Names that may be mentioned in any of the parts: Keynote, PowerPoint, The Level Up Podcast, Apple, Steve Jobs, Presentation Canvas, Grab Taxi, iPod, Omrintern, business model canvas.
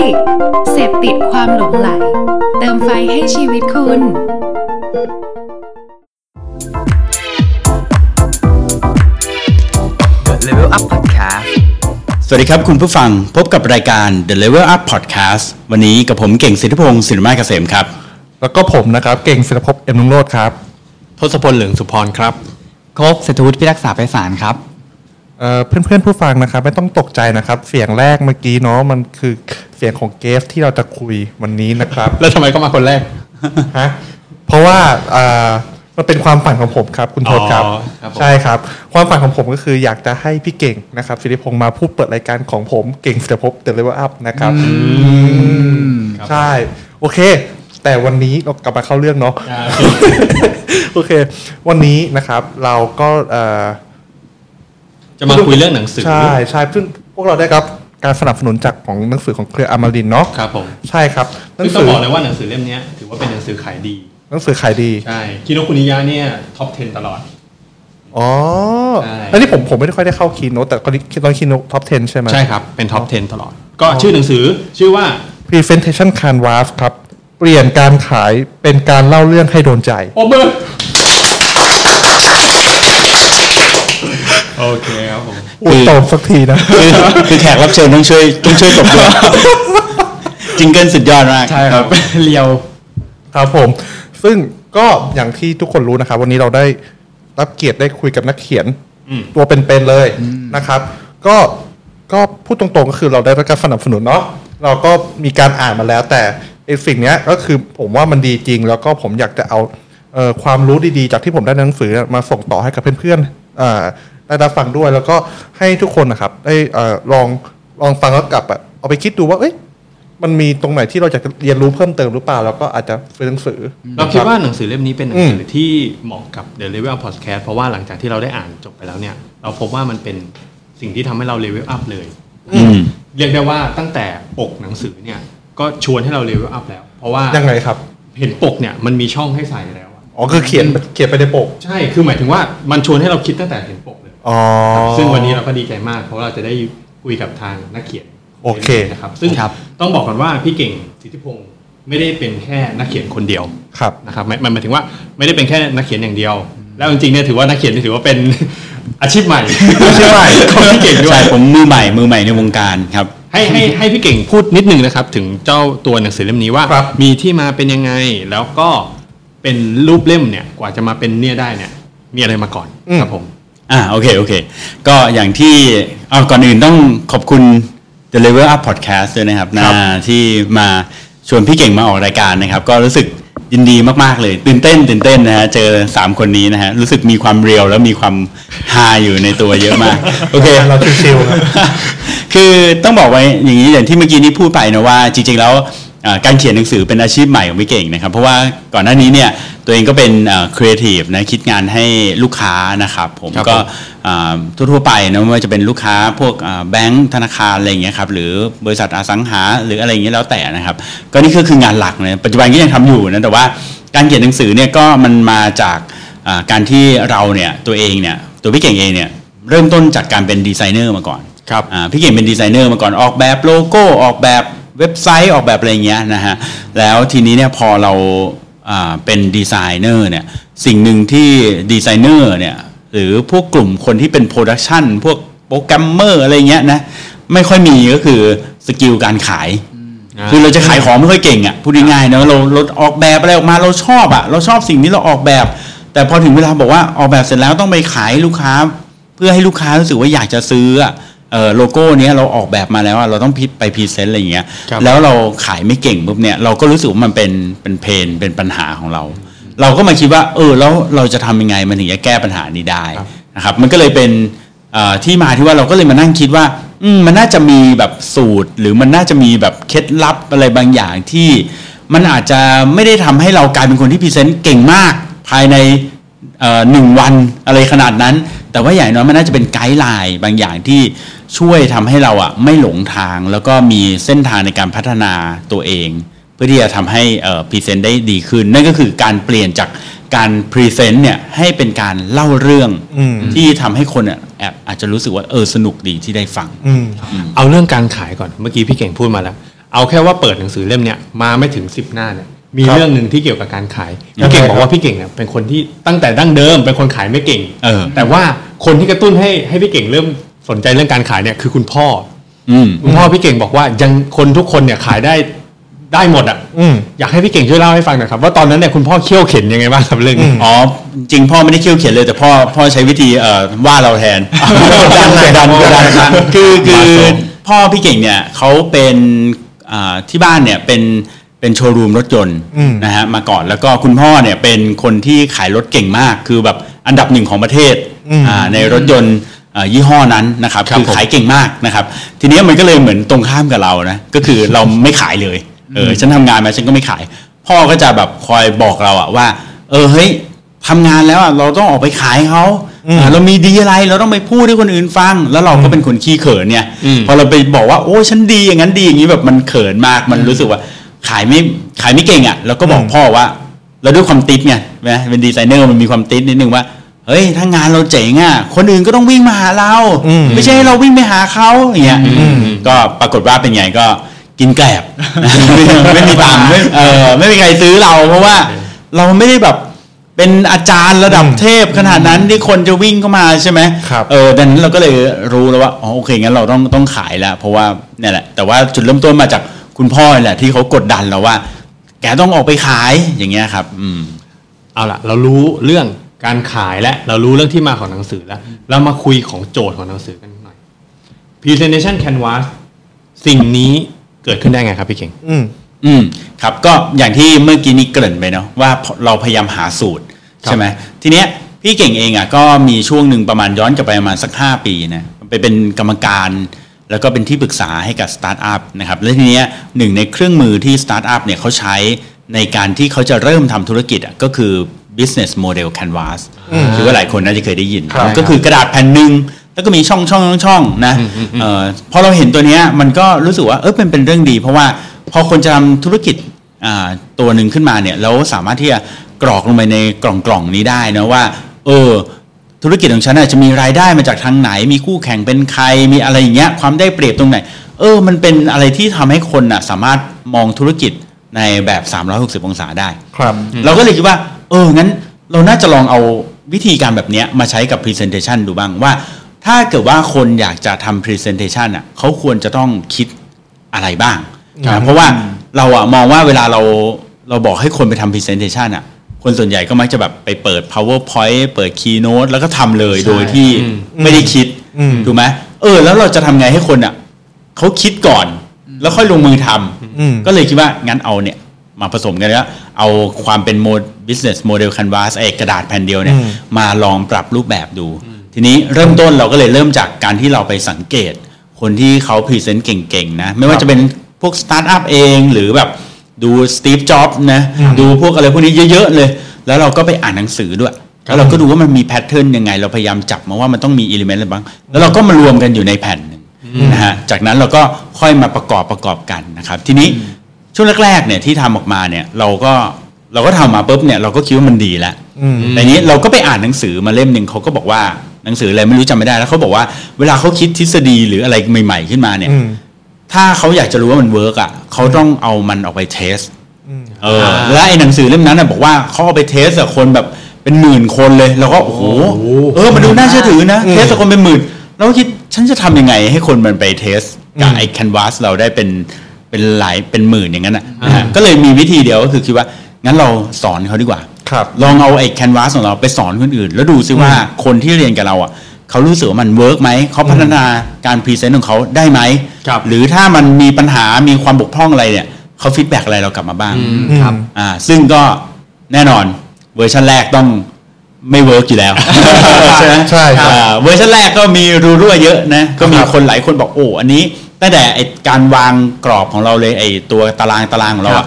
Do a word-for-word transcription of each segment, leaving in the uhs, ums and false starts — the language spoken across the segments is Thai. ดิกเสพติดความหลงไหลเติมไฟให้ชีวิตคุณThe Level Up Podcast สวัสดีครับคุณผู้ฟังพบกับรายการ The Level Up Podcast วันนี้กับผมเก่งสิทธิพงศ์สิริมาเกษมครับแล้วก็ผมนะครับเก่งศิลภพเอ็มรุ่งโรจน์ครับทศพลเหลืองสุพรครับโค้ชเศรษฐวุฒิพิทักษ์สาไพศาลครับเอ่อเพื่อนๆผู้ฟังนะครับไม่ต้องตกใจนะครับเสียงแรกเมื่อกี้เนาะมันคือเสียงของเกสที่เราจะคุยวันนี้นะครับแล้วทำไมเข้ามาคนแรกฮะเพราะว่าเอ่อมันเป็นความฝันของผมครับคุณโทษครับใช่ครับความฝันของผมก็คืออยากจะให้พี่เก่งนะครับศิริพงศ์มาพูดเปิดรายการของผมเก่งศิริภพ The Level Up นะครับใช่โอเคแต่วันนี้เรากลับมาเข้าเรื่องเนาะโอเควันนี้นะครับเราก็เอ่อจะมาคุยเรื่องหนังสือใช่ใช่ซึ่งพวกเราได้ครับการสนับสนุนจากของหนังสือของเครืออมรินทร์เนาะครับผมใช่ครับซึ่งต้องบอกเลยว่าหนังสือเล่มนี้ถือว่าเป็นหนังสือขายดีหนังสือขายดีใช่คิโนคุนิยะเนี่ยท็อปสิบตลอดอ๋อแล้วที่ผมผมไม่ได้ค่อยได้เข้าคีโนแต่ก็ตอนคีโนท็อปสิบใช่ไหมใช่ครับเป็นท็อปสิบตลอดก็ชื่อหนังสือชื่อว่า Presentation Canvas ครับเปลี่ยนการขายเป็นการเล่าเรื่องให้โดนใจโอเบอร์โอเคครับผมอุ้ยตบสักทีนะคือแขกรับเชิญต้องช่วยต้องช่วยตบด้วยจิงเกิลสุดยอดมากใช่ครับเรียวครับผมซึ่งก็อย่างที่ทุกคนรู้นะครับวันนี้เราได้รับเกียรติได้คุยกับนักเขียนตัวเป็นๆเลยนะครับก็ก็พูดตรงๆก็คือเราได้รับการสนับสนุนเนาะเราก็มีการอ่านมาแล้วแต่ไอ้สิ่งนี้ก็คือผมว่ามันดีจริงแล้วก็ผมอยากจะเอาเอ่อความรู้ดีๆจากที่ผมได้ในหนังสือมาส่งต่อให้กับเพื่อนๆอ่าได้รับฟังด้วยแล้วก็ให้ทุกคนนะครับได้เอ่อลองลองฟังแล้วกลับอ่ะเอาไปคิดดูว่าเอ้ยมันมีตรงไหนที่เราจะเรียนรู้เพิ่มเติมหรือเปล่าแล้วก็อาจจะซื้อหนังสือเราคิดว่าหนังสือเล่มนี้เป็นหนังสือที่เหมาะกับ The Level Up Podcast เพราะว่าหลังจากที่เราได้อ่านจบไปแล้วเนี่ยเราพบว่ามันเป็นสิ่งที่ทำให้เรา Level Up เลยเรียกได้ว่าตั้งแต่ปกหนังสือเนี่ยก็ชวนให้เรา Level Up แล้วเพราะว่ายังไงครับเห็นปกเนี่ยมันมีช่องให้ใส่แล้วอ๋อคือเขียนเขียนไปในปกใช่คือหมายถึงว่ามันชวนให้เราคิดตั้งแต่เห็นปกเลยอ๋อซึ่งวันนี้เราก็ดีใจมากเพราะเราจะได้คุยกับทางนักเขียนโอเคนะครับซึ่งต้องบอกก่อนว่าพี่เก่งสิทธิพงศ์ไม่ได้เป็นแค่นักเขียนคนเดียวครับนะครับมันหมายถึงว่าไม่ได้เป็นแค่นักเขียนอย่างเดียวแล้วจริงๆเนี่ยถือว่านักเขียนถือว่าเป็นอาชีพใหม่อาชีพใหม่ของพี่เก่งด้วยใช่ผมมือใหม่มือใหม่ในวงการครับให้ให้ให้พี่เก่งพูดนิดนึงนะครับถึงเจ้าตัวหนังสือเล่มนี้ว่ามีที่มาเป็นยังไงแล้วก็เป็นรูปเล่มเนี่ยกว่าจะมาเป็นเนี่ยได้เนี่ยมีอะไรมาก่อนครับผมอ่าโอเคโอเคก็อย่างที่เอาก่อนอื่นต้องขอบคุณ The Level Up Podcast ด้วยนะครับนะที่มาชวนพี่เก่งมาออกรายการนะครับก็รู้สึกยินดีมากๆเลยตื่นเต้นตื่นเต้นนะฮะเจอสามคนนี้นะฮะรู้สึกมีความเรียวแล้วมีความฮาอยู่ในตัวเยอะมากโอเคเราชิลๆครับคือต้องบอกไว้อย่างนี้อย่างที่เมื่อกี้นี้พูดไปนะว่าจริงๆแล้วการเขียนหนังสือเป็นอาชีพใหม่ของพี่เก่งนะครับเพราะว่าก่อนหน้านี้เนี่ยตัวเองก็เป็นครีเอทีฟนะคิดงานให้ลูกค้านะครับผมก็ทั่วๆไปนะไม่ว่าจะเป็นลูกค้าพวกแบงค์ธนาคารอะไรอย่างเงี้ยครับหรือบริษัทอสังหาหรืออะไรอย่างเงี้ยแล้วแต่นะครับก็นี่ก็คืองานหลักนะปัจจุบันก็ยังทำอยู่นะแต่ว่าการเขียนหนังสือเนี่ยก็มันมาจากการที่เราเนี่ยตัวเองเนี่ยตัวพี่เก่งเองเนี่ยเริ่มต้นจากการเป็นดีไซเนอร์มาก่อนครับพี่เก่งเป็นดีไซเนอร์มาก่อนออกแบบโลโก้ออกแบบเว็บไซต์ออกแบบอะไรเงี้ยนะฮะแล้วทีนี้เนี่ยพอเราอ่าเป็นดีไซเนอร์เนี่ยสิ่งหนึ่งที่ดีไซเนอร์เนี่ยหรือพวกกลุ่มคนที่เป็นโปรดักชันพวกโปรแกรมเมอร์อะไรเงี้ยนะไม่ค่อยมีก็คือสกิลการขายคือเราจะขายของไม่ค่อยเก่งอ่ะพูดง่ายๆเนาะเราเราออกแบบอะไรออกมาเราชอบอ่ะเราชอบสิ่งนี้เราออกแบบแต่พอถึงเวลาบอกว่าออกแบบเสร็จแล้วต้องไปขายลูกค้าเพื่อให้ลูกค้ารู้สึกว่าอยากจะซื้อเอ่อโลโก้เนี้ยเราออกแบบมาแล้วเราต้องไปพรีเซนต์อะไรอย่างเงี้ยแล้วเราขายไม่เก่งปุ๊บเนี่ยเราก็รู้สึกว่ามันเป็นเป็นเพนเป็นปัญหาของเราเราก็มาคิดว่าเออแล้วเราจะทำยังไงมันถึงจะแก้ปัญหานี้ได้นะครับมันก็เลยเป็นเอ่อที่มาที่ว่าเราก็เลยมานั่งคิดว่าอืมมันน่าจะมีแบบสูตรหรือมันน่าจะมีแบบเคล็ดลับอะไรบางอย่างที่มันอาจจะไม่ได้ทำให้เรากลายเป็นคนที่พรีเซนต์เก่งมากภายในเอ่อหนึ่งวันอะไรขนาดนั้นแต่ว่าอย่างน้อยมันน่าจะเป็นไกด์ไลน์บางอย่างที่ช่วยทำให้เราอ่ะไม่หลงทางแล้วก็มีเส้นทางในการพัฒนาตัวเองเพื่อที่จะทำให้เอ่อพรีเซนต์ได้ดีขึ้นนั่นก็คือการเปลี่ยนจากการพรีเซนต์เนี่ยให้เป็นการเล่าเรื่องที่ทำให้คนอ่ะแอบอาจจะรู้สึกว่าเออสนุกดีที่ได้ฟังเอาเรื่องการขายก่อนเมื่อกี้พี่เก่งพูดมาแล้ว เอาแค่ว่าเปิดหนังสือเล่มเนี้ยมาไม่ถึงสิบหน้าเนี่ยมีเรื่องนึงที่เกี่ยวกับการขายพี่เก่งบอกว่าพี่เก่งเนี่ยเป็นคนที่ตั้งแต่ดั้งเดิมเป็นคนขายไม่เก่งแต่ว่าคนที่กระตุ้นให้ให้พี่เก่งเริ่มสนใจเรื่องการขายเนี่ยคือคุณพ่อคุณพ่อพี่เก่งบอกว่ายังคนทุกคนเนี่ยขายได้ได้หมดอ่ะอยากให้พี่เก่งช่วยเล่าให้ฟังหน่อยครับว่าตอนนั้นเนี่ยคุณพ่อเคี่ยวเข็นยังไงบ้างครับเรื่องอ๋อจริงพ่อไม่ได้เคี่ยวเข็นเลยแต่พ่อพ่อใช้วิธีเอ่อว่าเราแทนดันดันดันคือคือพ่อพี่เก่งเนี่ยเขาเป็นอ่าที่บ้านเนี่ยเป็นเป็นโชว์รูมรถยนต์นะฮะมาก่อนแล้วก็คุณพ่อเนี่ยเป็นคนที่ขายรถเก่งมากคือแบบอันดับหนึ่งของประเทศอ่าในรถยนต์ยี่ห้อนั้นนะครับคือขายเก่งมากนะครับทีนี้มันก็เลยเหมือนตรงข้ามกับเรานะก็คือเราไม่ขายเลยเออฉันทำงานมาฉันก็ไม่ขายพ่อก็จะแบบคอยบอกเราอะว่าเออเฮ้ยทำงานแล้วอะเราต้องออกไปขายเขาเรามีดีอะไรเราต้องไปพูดให้คนอื่นฟังแล้วเราก็เป็นคนขี้เขินเนี่ยพอเราไปบอกว่าโอ้ฉันดีอย่างนั้นดีอย่างนี้แบบมันเขินมากมันรู้สึกว่าขายไม่ขายไม่เก่งอะเราก็บอกพ่อว่าเราด้วยความติดไงนะเป็นดีไซเนอร์มันมีความติดนิดนึงว่าเฮ้ยถ้างานเราเจ๋งอะคนอื่นก็ต้องวิ่งมาหาเราไม่ใช่เราวิ่งไปหาเขาอย่างเงี้ยก็ปรากฏว่าเป็นไงก็กินแกลบ ไม่มีตังค์เออไม่มีใครซื้อเราเพราะว่าเราไม่ได้แบบเป็นอาจารย์ระดับเทพขนาดนั้นที่คนจะวิ่งเข้ามาใช่ไหมเออดังนั้นเราก็เลยรู้แล้วว่าอ๋อโอเคงั้นเราต้องต้องขายแล้วเพราะว่าเนี่ยแหละแต่ว่าจุดเริ่มต้นมาจากคุณพ่อแหละที่เขากดดันเราว่าแกต้องออกไปขายอย่างเงี้ยครับอืมเอาล่ะเรารู้เรื่องการขายและเรารู้เรื่องที่มาของหนังสือแล้วเรามาคุยของโจทย์ของหนังสือกันหน่อย Presentation Canvas สิ่งนี้เกิดขึ้นได้ไงครับพี่เก่งอืมอืมครับก็อย่างที่เมื่อกี้นี้เกริ่นไปเนาะว่าเราพยายามหาสูตรใช่ไหมทีเนี้ยพี่เก่งเองอ่ะก็มีช่วงหนึ่งประมาณย้อนกลับไปประมาณสักห้าปีนะไปเป็นกรรมการแล้วก็เป็นที่ปรึกษาให้กับสตาร์ทอัพนะครับแล้วทีเนี้ยหนึ่งในเครื่องมือที่สตาร์ทอัพเนี่ยเขาใช้ในการที่เขาจะเริ่มทำธุรกิจอ่ะก็คือ business model canvas หรือว่าหลายคนน่าจะเคยได้ยินก็คือกระดาษแผ่นนึงแล้วก็มีช่องช่องช่องนะเอ่อพอเราเห็นตัวเนี้ยมันก็รู้สึกว่าเออเป็นเป็นเรื่องดีเพราะว่าพอคนจะทำธุรกิจอ่าตัวหนึ่งขึ้นมาเนี่ยเราสามารถที่จะกรอกลงไปในกล่องกล่องนี้ได้นะว่าเออธุรกิจของฉันจะมีรายได้มาจากทางไหนมีคู่แข่งเป็นใครมีอะไรอย่างเงี้ยความได้เปรียบตรงไหนเออมันเป็นอะไรที่ทำให้คนอ่ะสามารถมองธุรกิจในแบบสามร้อยหกสิบองศาได้ครับเราก็เลยคิดว่าเอองั้นเราน่าจะลองเอาวิธีการแบบเนี้ยมาใช้กับ presentation ดูบ้างว่าถ้าเกิดว่าคนอยากจะทำ presentation อ่ะเขาควรจะต้องคิดอะไรบ้างนะเพราะว่าเราอ่ะมองว่าเวลาเราเราบอกให้คนไปทำ presentation อ่ะคนส่วนใหญ่ก็มักจะแบบไปเปิด PowerPoint เปิด Keynote แล้วก็ทำเลยโดยที่ไม่ได้คิดถูกไหมเออแล้วเราจะทำไงให้คนอ่ะเขาคิดก่อนแล้วค่อยลงมือทำก็เลยคิดว่างั้นเอาเนี่ยมาผสมกันแล้วเอาความเป็น business model canvas ไอ้กระดาษแผ่นเดียวเนี่ยมาลองปรับรูปแบบดูทีนี้เริ่มต้นเราก็เลยเริ่มจากการที่เราไปสังเกตคนที่เขาพรีเซนต์เก่งๆนะไม่ว่าจะเป็นพวกสตาร์ทอัพเองหรือแบบดูสตีฟจ็อบส์นะดูพวกอะไรพวกนี้เยอะๆเลยแล้วเราก็ไปอ่านหนังสือด้วยแล้วเราก็ดูว่ามันมีแพทเทิร์นยังไงเราพยายามจับมาว่ามันต้องมีอิเลเมนต์อะไรบ้างแล้วเราก็มารวมกันอยู่ในแผ่นนึงนะฮะจากนั้นเราก็ค่อยมาประกอบประกอบกันนะครับทีนี้ช่วงแรกๆเนี่ยที่ทำออกมาเนี่ยเราก็เราก็ทำมาปุ๊บเนี่ยเราก็คิดว่ามันดีแล้วแต่นี้เราก็ไปอ่านหนังสือมาเล่มนึงเขาก็บอกว่าหนังสืออะไรไม่รู้จำไม่ได้แล้วเขาบอกว่าเวลาเขาคิดทฤษฎีหรืออะไรใหม่ๆขึ้นมาเนี่ยถ้าเขาอยากจะรู้ว่ามันเวิร์กอ่ะเขาต้องเอามันออกไปเทสเออและไอ้หนังสือเล่มนั้นน่ะบอกว่าเขาเอาไปเทสกับคนแบบเป็นหมื่นคนเลยแล้วก็โอ้โหเออมันดูน่าเชื่อถือนะเทสกับคนเป็นหมื่นแล้วคิดฉันจะทำยังไงให้คนมันไปเทสกับไอ้แคนวาสเราได้เป็นเป็นหลายเป็นหมื่นอย่างนั้นอ่ะก็เลยมีวิธีเดียวก็คือคิดว่างั้นเราสอนเขาดีกว่าลองเอาไอ้แคนวาสของเราไปสอนคนอื่นแล้วดูซิว่าคนที่เรียนกับเราอ่ะเขารู้สึกว่ามันเวิร์กไหมเขาพัฒนาการพรีเซนต์ของเขาได้ไหมหรือถ้ามันมีปัญหามีความบกพร่องอะไรเนี่ยเขาฟีดแบ็กอะไรเรากลับมาบ้างอ่าซึ่งก็แน่นอนเวอร์ชันแรกต้องไม่เวิร์กอยู่แล้วใช่ไหมใช่ครับเวอร์ชันแรกก็มีรูรั่วเยอะนะก็มีคนหลายคนบอกโอ้อันนี้ตั้งแต่ไอ้การวางกรอบของเราเลยไอ้ตัวตารางตารางของเราอ่ะ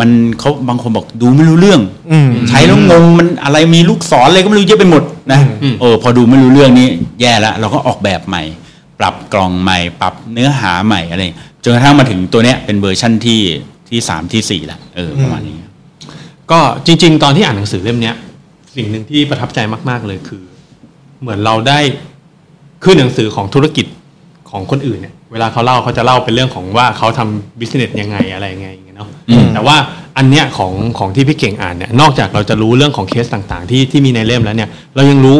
มันเขาบางคนบอกดูไม่รู้เรื่องใช้แล้วงงมันอะไรมีลูกศรอะไรก็ไม่รู้เยอะไปหมดนะเออพอดูไม่รู้เรื่องนี้แย่แล้วเราก็ออกแบบใหม่ปรับกล่องใหม่ปรับเนื้อหาใหม่อะไรจนกระทั่งมาถึงตัวเนี้ยเป็นเวอร์ชั่นที่ที่สามที่สี่ละเออประมาณนี้ก็จริงๆตอนที่อ่านหนังสือเล่มเนี้ยสิ่งนึงที่ประทับใจมากๆเลยคือเหมือนเราได้คือหนังสือของธุรกิจ ของคนอื่นเนี่ยเวลาเขาเล่าเขาจะเล่าเป็นเรื่องของว่าเขาทำบิสเนสยังไงอะไรยังไงเนาะแต่ว่าอันเนี้ยของของที่พี่เก่งอ่านเนี่ยนอกจากเราจะรู้เรื่องของเคสต่างๆที่ที่มีในเล่มแล้วเนี่ยเรายังรู้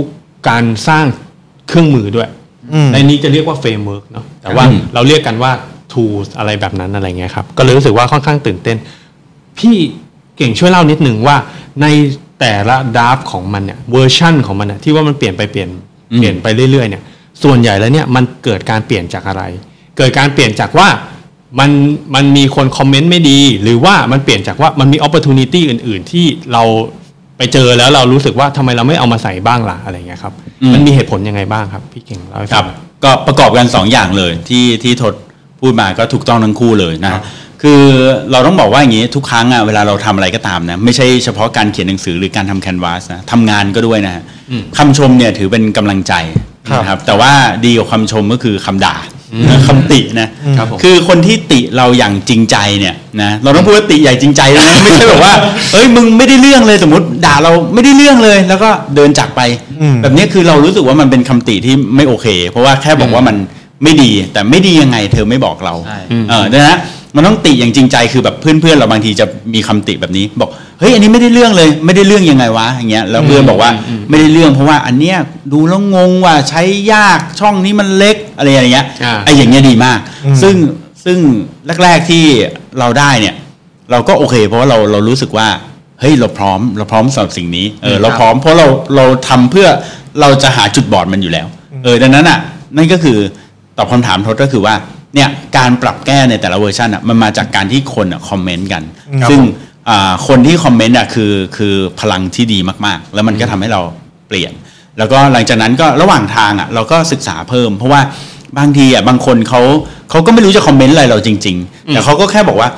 การสร้างเครื่องมือด้วยในนี้จะเรียกว่าเฟรมเวิร์กเนาะแต่ว่าเราเรียกกันว่า tools อะไรแบบนั้นอะไรเงี้ยครับก็เลยรู้สึกว่าค่อนข้างตื่นเต้นพี่เก่งช่วยเล่านิดนึงว่าในแต่ละดราฟของมันเนี่ยเวอร์ชั่นของมันเนี่ยที่ว่ามันเปลี่ยนไปเปลี่ยนเปลี่ยนไปเรื่อยๆเนี่ยส่วนใหญ่แล้วเนี่ยมันเกิดการเปลี่ยนจากอะไรเกิดการเปลี่ยนจากว่ามันมันมีคนคอมเมนต์ไม่ดีหรือว่ามันเปลี่ยนจากว่ามันมี opportunity อื่นๆที่เราไปเจอแล้วเรารู้สึกว่าทำไมเราไม่เอามาใส่บ้างล่ะอะไรเงี้ยครับมันมีเหตุผลยังไงบ้างครับพี่เก่งเล่าให้ฟังครับก็ประกอบกันสองอย่างเลยที่ที่ทศพูดมาก็ถูกต้องทั้งคู่เลยนะคือเราต้องบอกว่าอย่างนี้ทุกครั้งอ่ะเวลาเราทำอะไรก็ตามนะไม่ใช่เฉพาะการเขียนหนังสือหรือการทำแคนวาสนะทำงานก็ด้วยนะคำชมเนี่ยถือเป็นกำลังใจนะครับแต่ว่าดีกว่าคำชมก็คือคำด่าคำตินะ ค, คือคนที่ติเราอย่างจริงใจเนี่ยนะเราต้องพูดว่าติใหญ่จริงใจนะไม่ใช่แบบว่าเอ้ยมึงไม่ได้เรื่องเลยสมมติด่าเราไม่ได้เรื่องเลยแล้วก็เดินจากไปแบบนี้คือเรารู้สึกว่ามันเป็นคำติที่ไม่โอเคเพราะว่าแค่บอกว่ามันไม่ดีแต่ไม่ดียังไงเธอไม่บอกเราเออนะฮะมันต้องติอย่างจริงใจคือแบบเพื่อนๆเราบางทีจะมีคำติแบบนี้บอกเฮ้ยอันนี้ไม่ได้เรื่องเลยไม่ได้เรื่องยังไงวะอย่างเงี้ยแล้วเพื่อนบอกว่าไม่ได้เรื่องเพราะว่าอันเนี้ยดูแล้วงงว่าใช้ยากช่องนี้มันเล็กอะไรอย่างเงี้ยไอ้อย่างเงี้ยดีมากซึ่งซึ่งแรกๆที่เราได้เนี่ยเราก็โอเคเพราะว่าเราเรารู้สึกว่าเฮ้ยเราพร้อมเราพร้อมสำหรับสิ่งนี้เออเราพร้อมเพราะเราเราทำเพื่อเราจะหาจุดบอดมันอยู่แล้วเออดังนั้นอ่ะนั่นก็คือตอบคำถามทศก็คือว่าเนี่ยการปรับแก้ในแต่ละเวอร์ชันอ่ะมันมาจากการที่คนอ่ะคอมเมนต์กันซึ่งคนที่คอมเมนต์อ่ะคือคือพลังที่ดีมากๆแล้วมันก็ทำให้เราเปลี่ยนแล้วก็หลังจากนั้นก็ระหว่างทางอ่ะเราก็ศึกษาเพิ่มเพราะว่าบางทีอ่ะบางคนเขาเขาก็ไม่รู้จะคอมเมนต์อะไรเราจริงๆแต่เขาก็แค่บอกว่า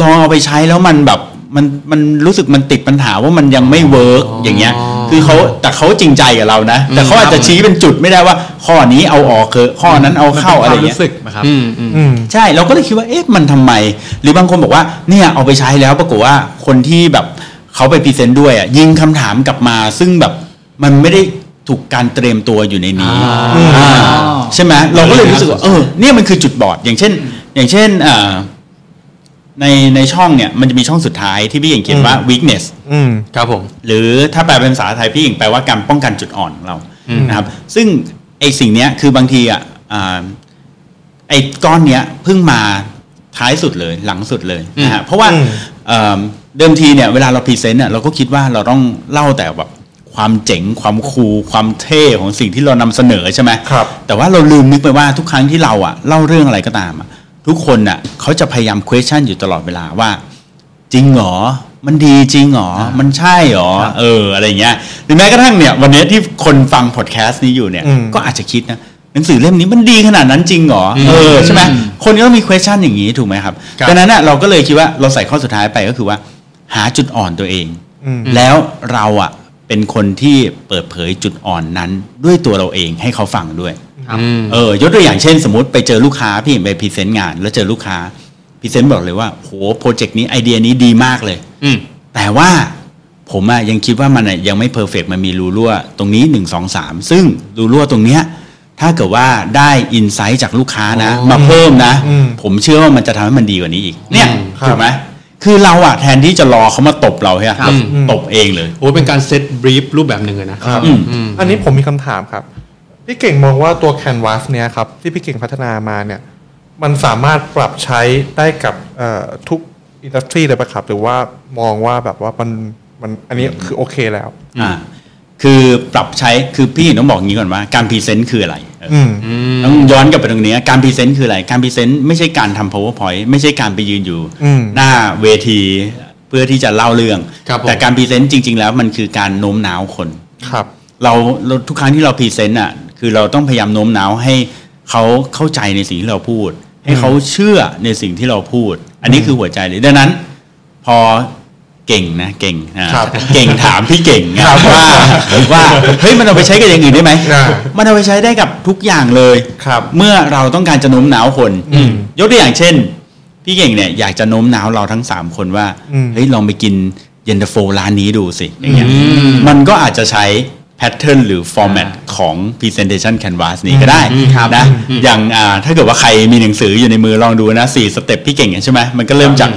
ลองเอาไปใช้แล้วมันแบบมันมันรู้สึกมันติดปัญหาว่ามันยังไม่เวิร์กอย่างเงี้ยคือเขาแต่เขาจริงใจกับเรานะแต่เขาอาจจะชี้เป็นจุดไม่ได้ว่าข้อนี้เอาออกคือข้อนั้นเอาเข้าอะไรอย่างเงี้ยนะครับใช่เราก็เลยคิดว่าเอ๊ะมันทำไมหรือบางคนบอกว่าเนี่ยเอาไปใช้แล้วปรากฏว่าคนที่แบบเขาไปพรีเซนต์ด้วยอ่ะยิงคำถามกลับมาซึ่งแบบมันไม่ได้ถูกการเตรียมตัวอยู่ในนี้ใช่ไหมเราก็เลยรู้สึกว่าเออเนี่ยมันคือจุดบอดอย่างเช่นอย่างเช่นอ่าในในช่องเนี่ยมันจะมีช่องสุดท้ายที่พี่เก่งเขียนว่า weakness ครับผมหรือถ้าแปลเป็นภาษาไทยพี่เก่งแปลว่าการป้องกันจุดอ่อนของเรานะครับซึ่งไอ้สิ่งเนี้ยคือบางทีอ่ะไอ้ก้อนเนี้ยเพิ่งมาท้ายสุดเลยหลังสุดเลยนะฮะเพราะว่าเดิมทีเนี่ยเวลาเราพรีเซนต์เนี่ยเราก็คิดว่าเราต้องเล่าแต่แบบความเจ๋งความคูลความเท่ของสิ่งที่เรานำเสนอใช่ไหมครับแต่ว่าเราลืมนึกไปว่าทุกครั้งที่เราอ่ะเล่าเรื่องอะไรก็ตามอ่ะทุกคนน่ะเขาจะพยายาม question อยู่ตลอดเวลาว่าจริงหรอมันดีจริงหรอมันใช่หรอเอออะไรเงี้ยหรือแม้กระทั่งเนี่ยวันนี้ที่คนฟังพอดแคสต์นี้อยู่เนี่ยก็อาจจะคิดนะหนังสือเล่มนี้มันดีขนาดนั้นจริงหรอเออใช่ไหมคนก็มี question อย่างนี้ถูกไหมครับดังนั้นน่ะเราก็เลยคิดว่าเราใส่ข้อสุดท้ายไปก็คือว่าหาจุดอ่อนตัวเองแล้วเราอ่ะเป็นคนที่เปิดเผยจุดอ่อนนั้นด้วยตัวเราเองให้เขาฟังด้วยเออยกตัวอย่างเช่นสมมติไปเจอลูกค้าพี่ไปพรีเซนต์งานแล้วเจอลูกค้าพรีเซนต์บอกเลยว่าโหโปรเจกต์นี้ไอเดียนี้ดีมากเลยแต่ว่าผมอะยังคิดว่ามันยังไม่เพอร์เฟกต์มันมีรูรั่วตรงนี้หนึ่ง สอง สามซึ่งรูรั่วตรงเนี้ยถ้าเกิดว่าได้อินไซต์จากลูกค้านะมาเพิ่มนะผมเชื่อว่ามันจะทำให้มันดีกว่านี้อีกเนี่ยถูกไหมคือเราอะแทนที่จะรอเขามาตบเราใช่ไหมตบเองเลยโอ้เป็นการเซตบรีฟรูปแบบนึงเลยนะครับอันนี้ผมมีคำถามครับพี่เก่งมองว่าตัว Canvas เนี่ยครับที่พี่เก่งพัฒนามาเนี่ยมันสามารถปรับใช้ได้กับทุกอินดัสทรีเลยป่ะครับหรือว่ามองว่าแบบว่ามันมันอันนี้คือโอเคแล้วอ่าคือปรับใช้คือพี่ต้องบอกงี้ก่อนว่าการพรีเซนต์คืออะไรต้องย้อนกลับไปตรงนี้การพรีเซนต์คืออะไรการพรีเซนต์ไม่ใช่การทำ PowerPoint ไม่ใช่การไปยืนอยู่หน้าเวทีเพื่อที่จะเล่าเรื่องแต่การพรีเซนต์จริงๆแล้วมันคือการโน้มน้าวคนครับเราทุกครั้งที่เราพรีเซนต์อ่ะคือเราต้องพยายามโน้มน้าวให้เขาเข้าใจในสิ่งที่เราพูดให้เขาเชื่อในสิ่งที่เราพูดอันนี้คือหัวใจเลยดังนั้นพอเก่งนะเก่งนะเก่งถามพี่เก่งนะว่าว่าเฮ้ยมันเอาไปใช้กับอย่างอื่นได้ไหมมันเอาไปใช้ได้กับทุกอย่างเลยเมื่อเราต้องการจะโน้มน้าวคนยกตัวอย่างเช่นพี่เก่งเนี่ยอยากจะโน้มน้าวเราทั้งสามคนว่าเฮ้ยลองไปกินเย็นตาโฟร้านนี้ดูสิอย่างเงี้ยมันก็อาจจะใช้แพ pattern หรือ format ของ presentation canvas นี้ก็ได้นะอย่างถ้าเกิดว่าใครมีหนังสืออยู่ในมือลองดูนะสี่สเต็ปพี่เก่งใช่ไหมมันก็เริ่มจาก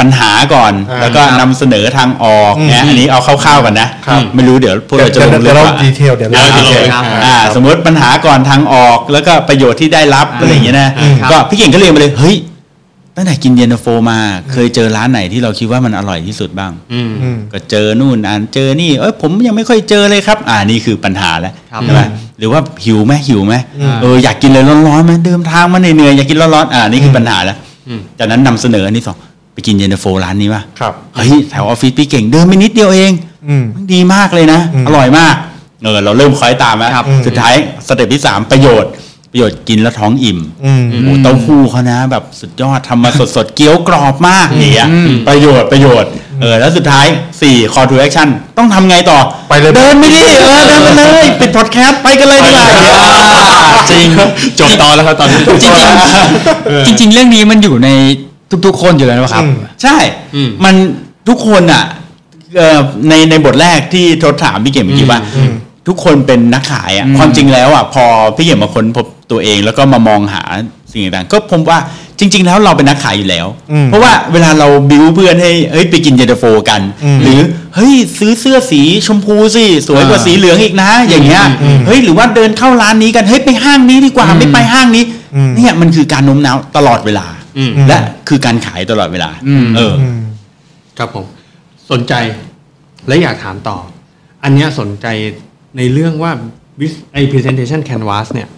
ปัญหาก่อนแล้วก็นำเสนอทางออกนะอันนี้เอาคร่าวๆก่อนนะไม่รู้เดี๋ยวพวกเราจะลงเรื่องว่าดีเทลเดี๋ยวเราดีเทลสมมติปัญหาก่อนทางออกแล้วก็ประโยชน์ที่ได้รับอะไรอย่างเงี้ยนะก็พี่เก่งก็เรียนมาเลยเฮ้ยตั้งแต่กินเย็นตาโฟมาเคยเจอร้านไหนที่เราคิดว่ามันอร่อยที่สุดบ้างก็เจอนู่นอ่านเจอนี่เอ้ยผมยังไม่ค่อยเจอเลยครับอ่านี่คือปัญหาแล้วใช่ไหมหรือว่าหิวไหมหิวไหมเอออยากกินเลยร้อนๆไหมเดิมทางมาเหนื่อยๆอยากกินร้อนๆอ่านี่คือปัญหาแล้วจากนั้นนำเสนออันที่สองไปกินเย็นตาโฟร้านนี้ป่ะครับเฮ้ยแถวออฟฟิศพี่เก่งเดินไปนิดเดียวเองมันดีมากเลยนะอร่อยมากเออเราเริ่มคอยตามแล้วสุดท้ายสเต็ปที่สามประโยชน์ประโยชน์กินแล้วท้องอิ่มเต้าหู้เขานะแบบสุดยอดทำมาสดๆเกี๊ยวกรอบมากเนี่ยประโยชน์ประโยชน์เออแล้วสุดท้ายสี่ call to action ต้องทำไงต่อไปเลยเดินไม่ดีเออเดินไปเลยปิดพอดแคสต์ไปกันเลยดีกว่าจริงจบตอนแล้วครับตอนนี้จบแล้วจริงๆเรื่องนี้มันอยู่ในทุกๆคนอยู่แล้วนะครับใช่มันทุกคนอ่ะในในบทแรกที่ทดถามพี่เก่งเมื่อกี้ว่าทุกคนเป็นนักขายอ่ะความจริงแล้วอ่ะพอพี่เก่งมาค้นพบตัวเองแล้วก็มามองหาสิ่งต่างๆก็ผมว่าจริงๆแล้วเราเป็นนักขายอยู่แล้วเพราะว่าเวลาเราบิ้วเพื่อนให้เฮ้ยไปกินเย็นตาโฟกันหรือเฮ้ยซื้อเสื้อสีชมพูสิสวยกว่าสีเหลืองอีกนะอย่างเงี้ยเฮ้ยหรือว่าเดินเข้าร้านนี้กันเฮ้ยไปห้างนี้ดีกว่าไม่ไปห้างนี้เนี่ยมันคือการโน้มน้าวตลอดเวลาและคือการขายตลอดเวลาเออครับผมสนใจและอยากถามต่ออันเนี้ยสนใจในเรื่องว่าไอ้ presentation canvas เนี่ย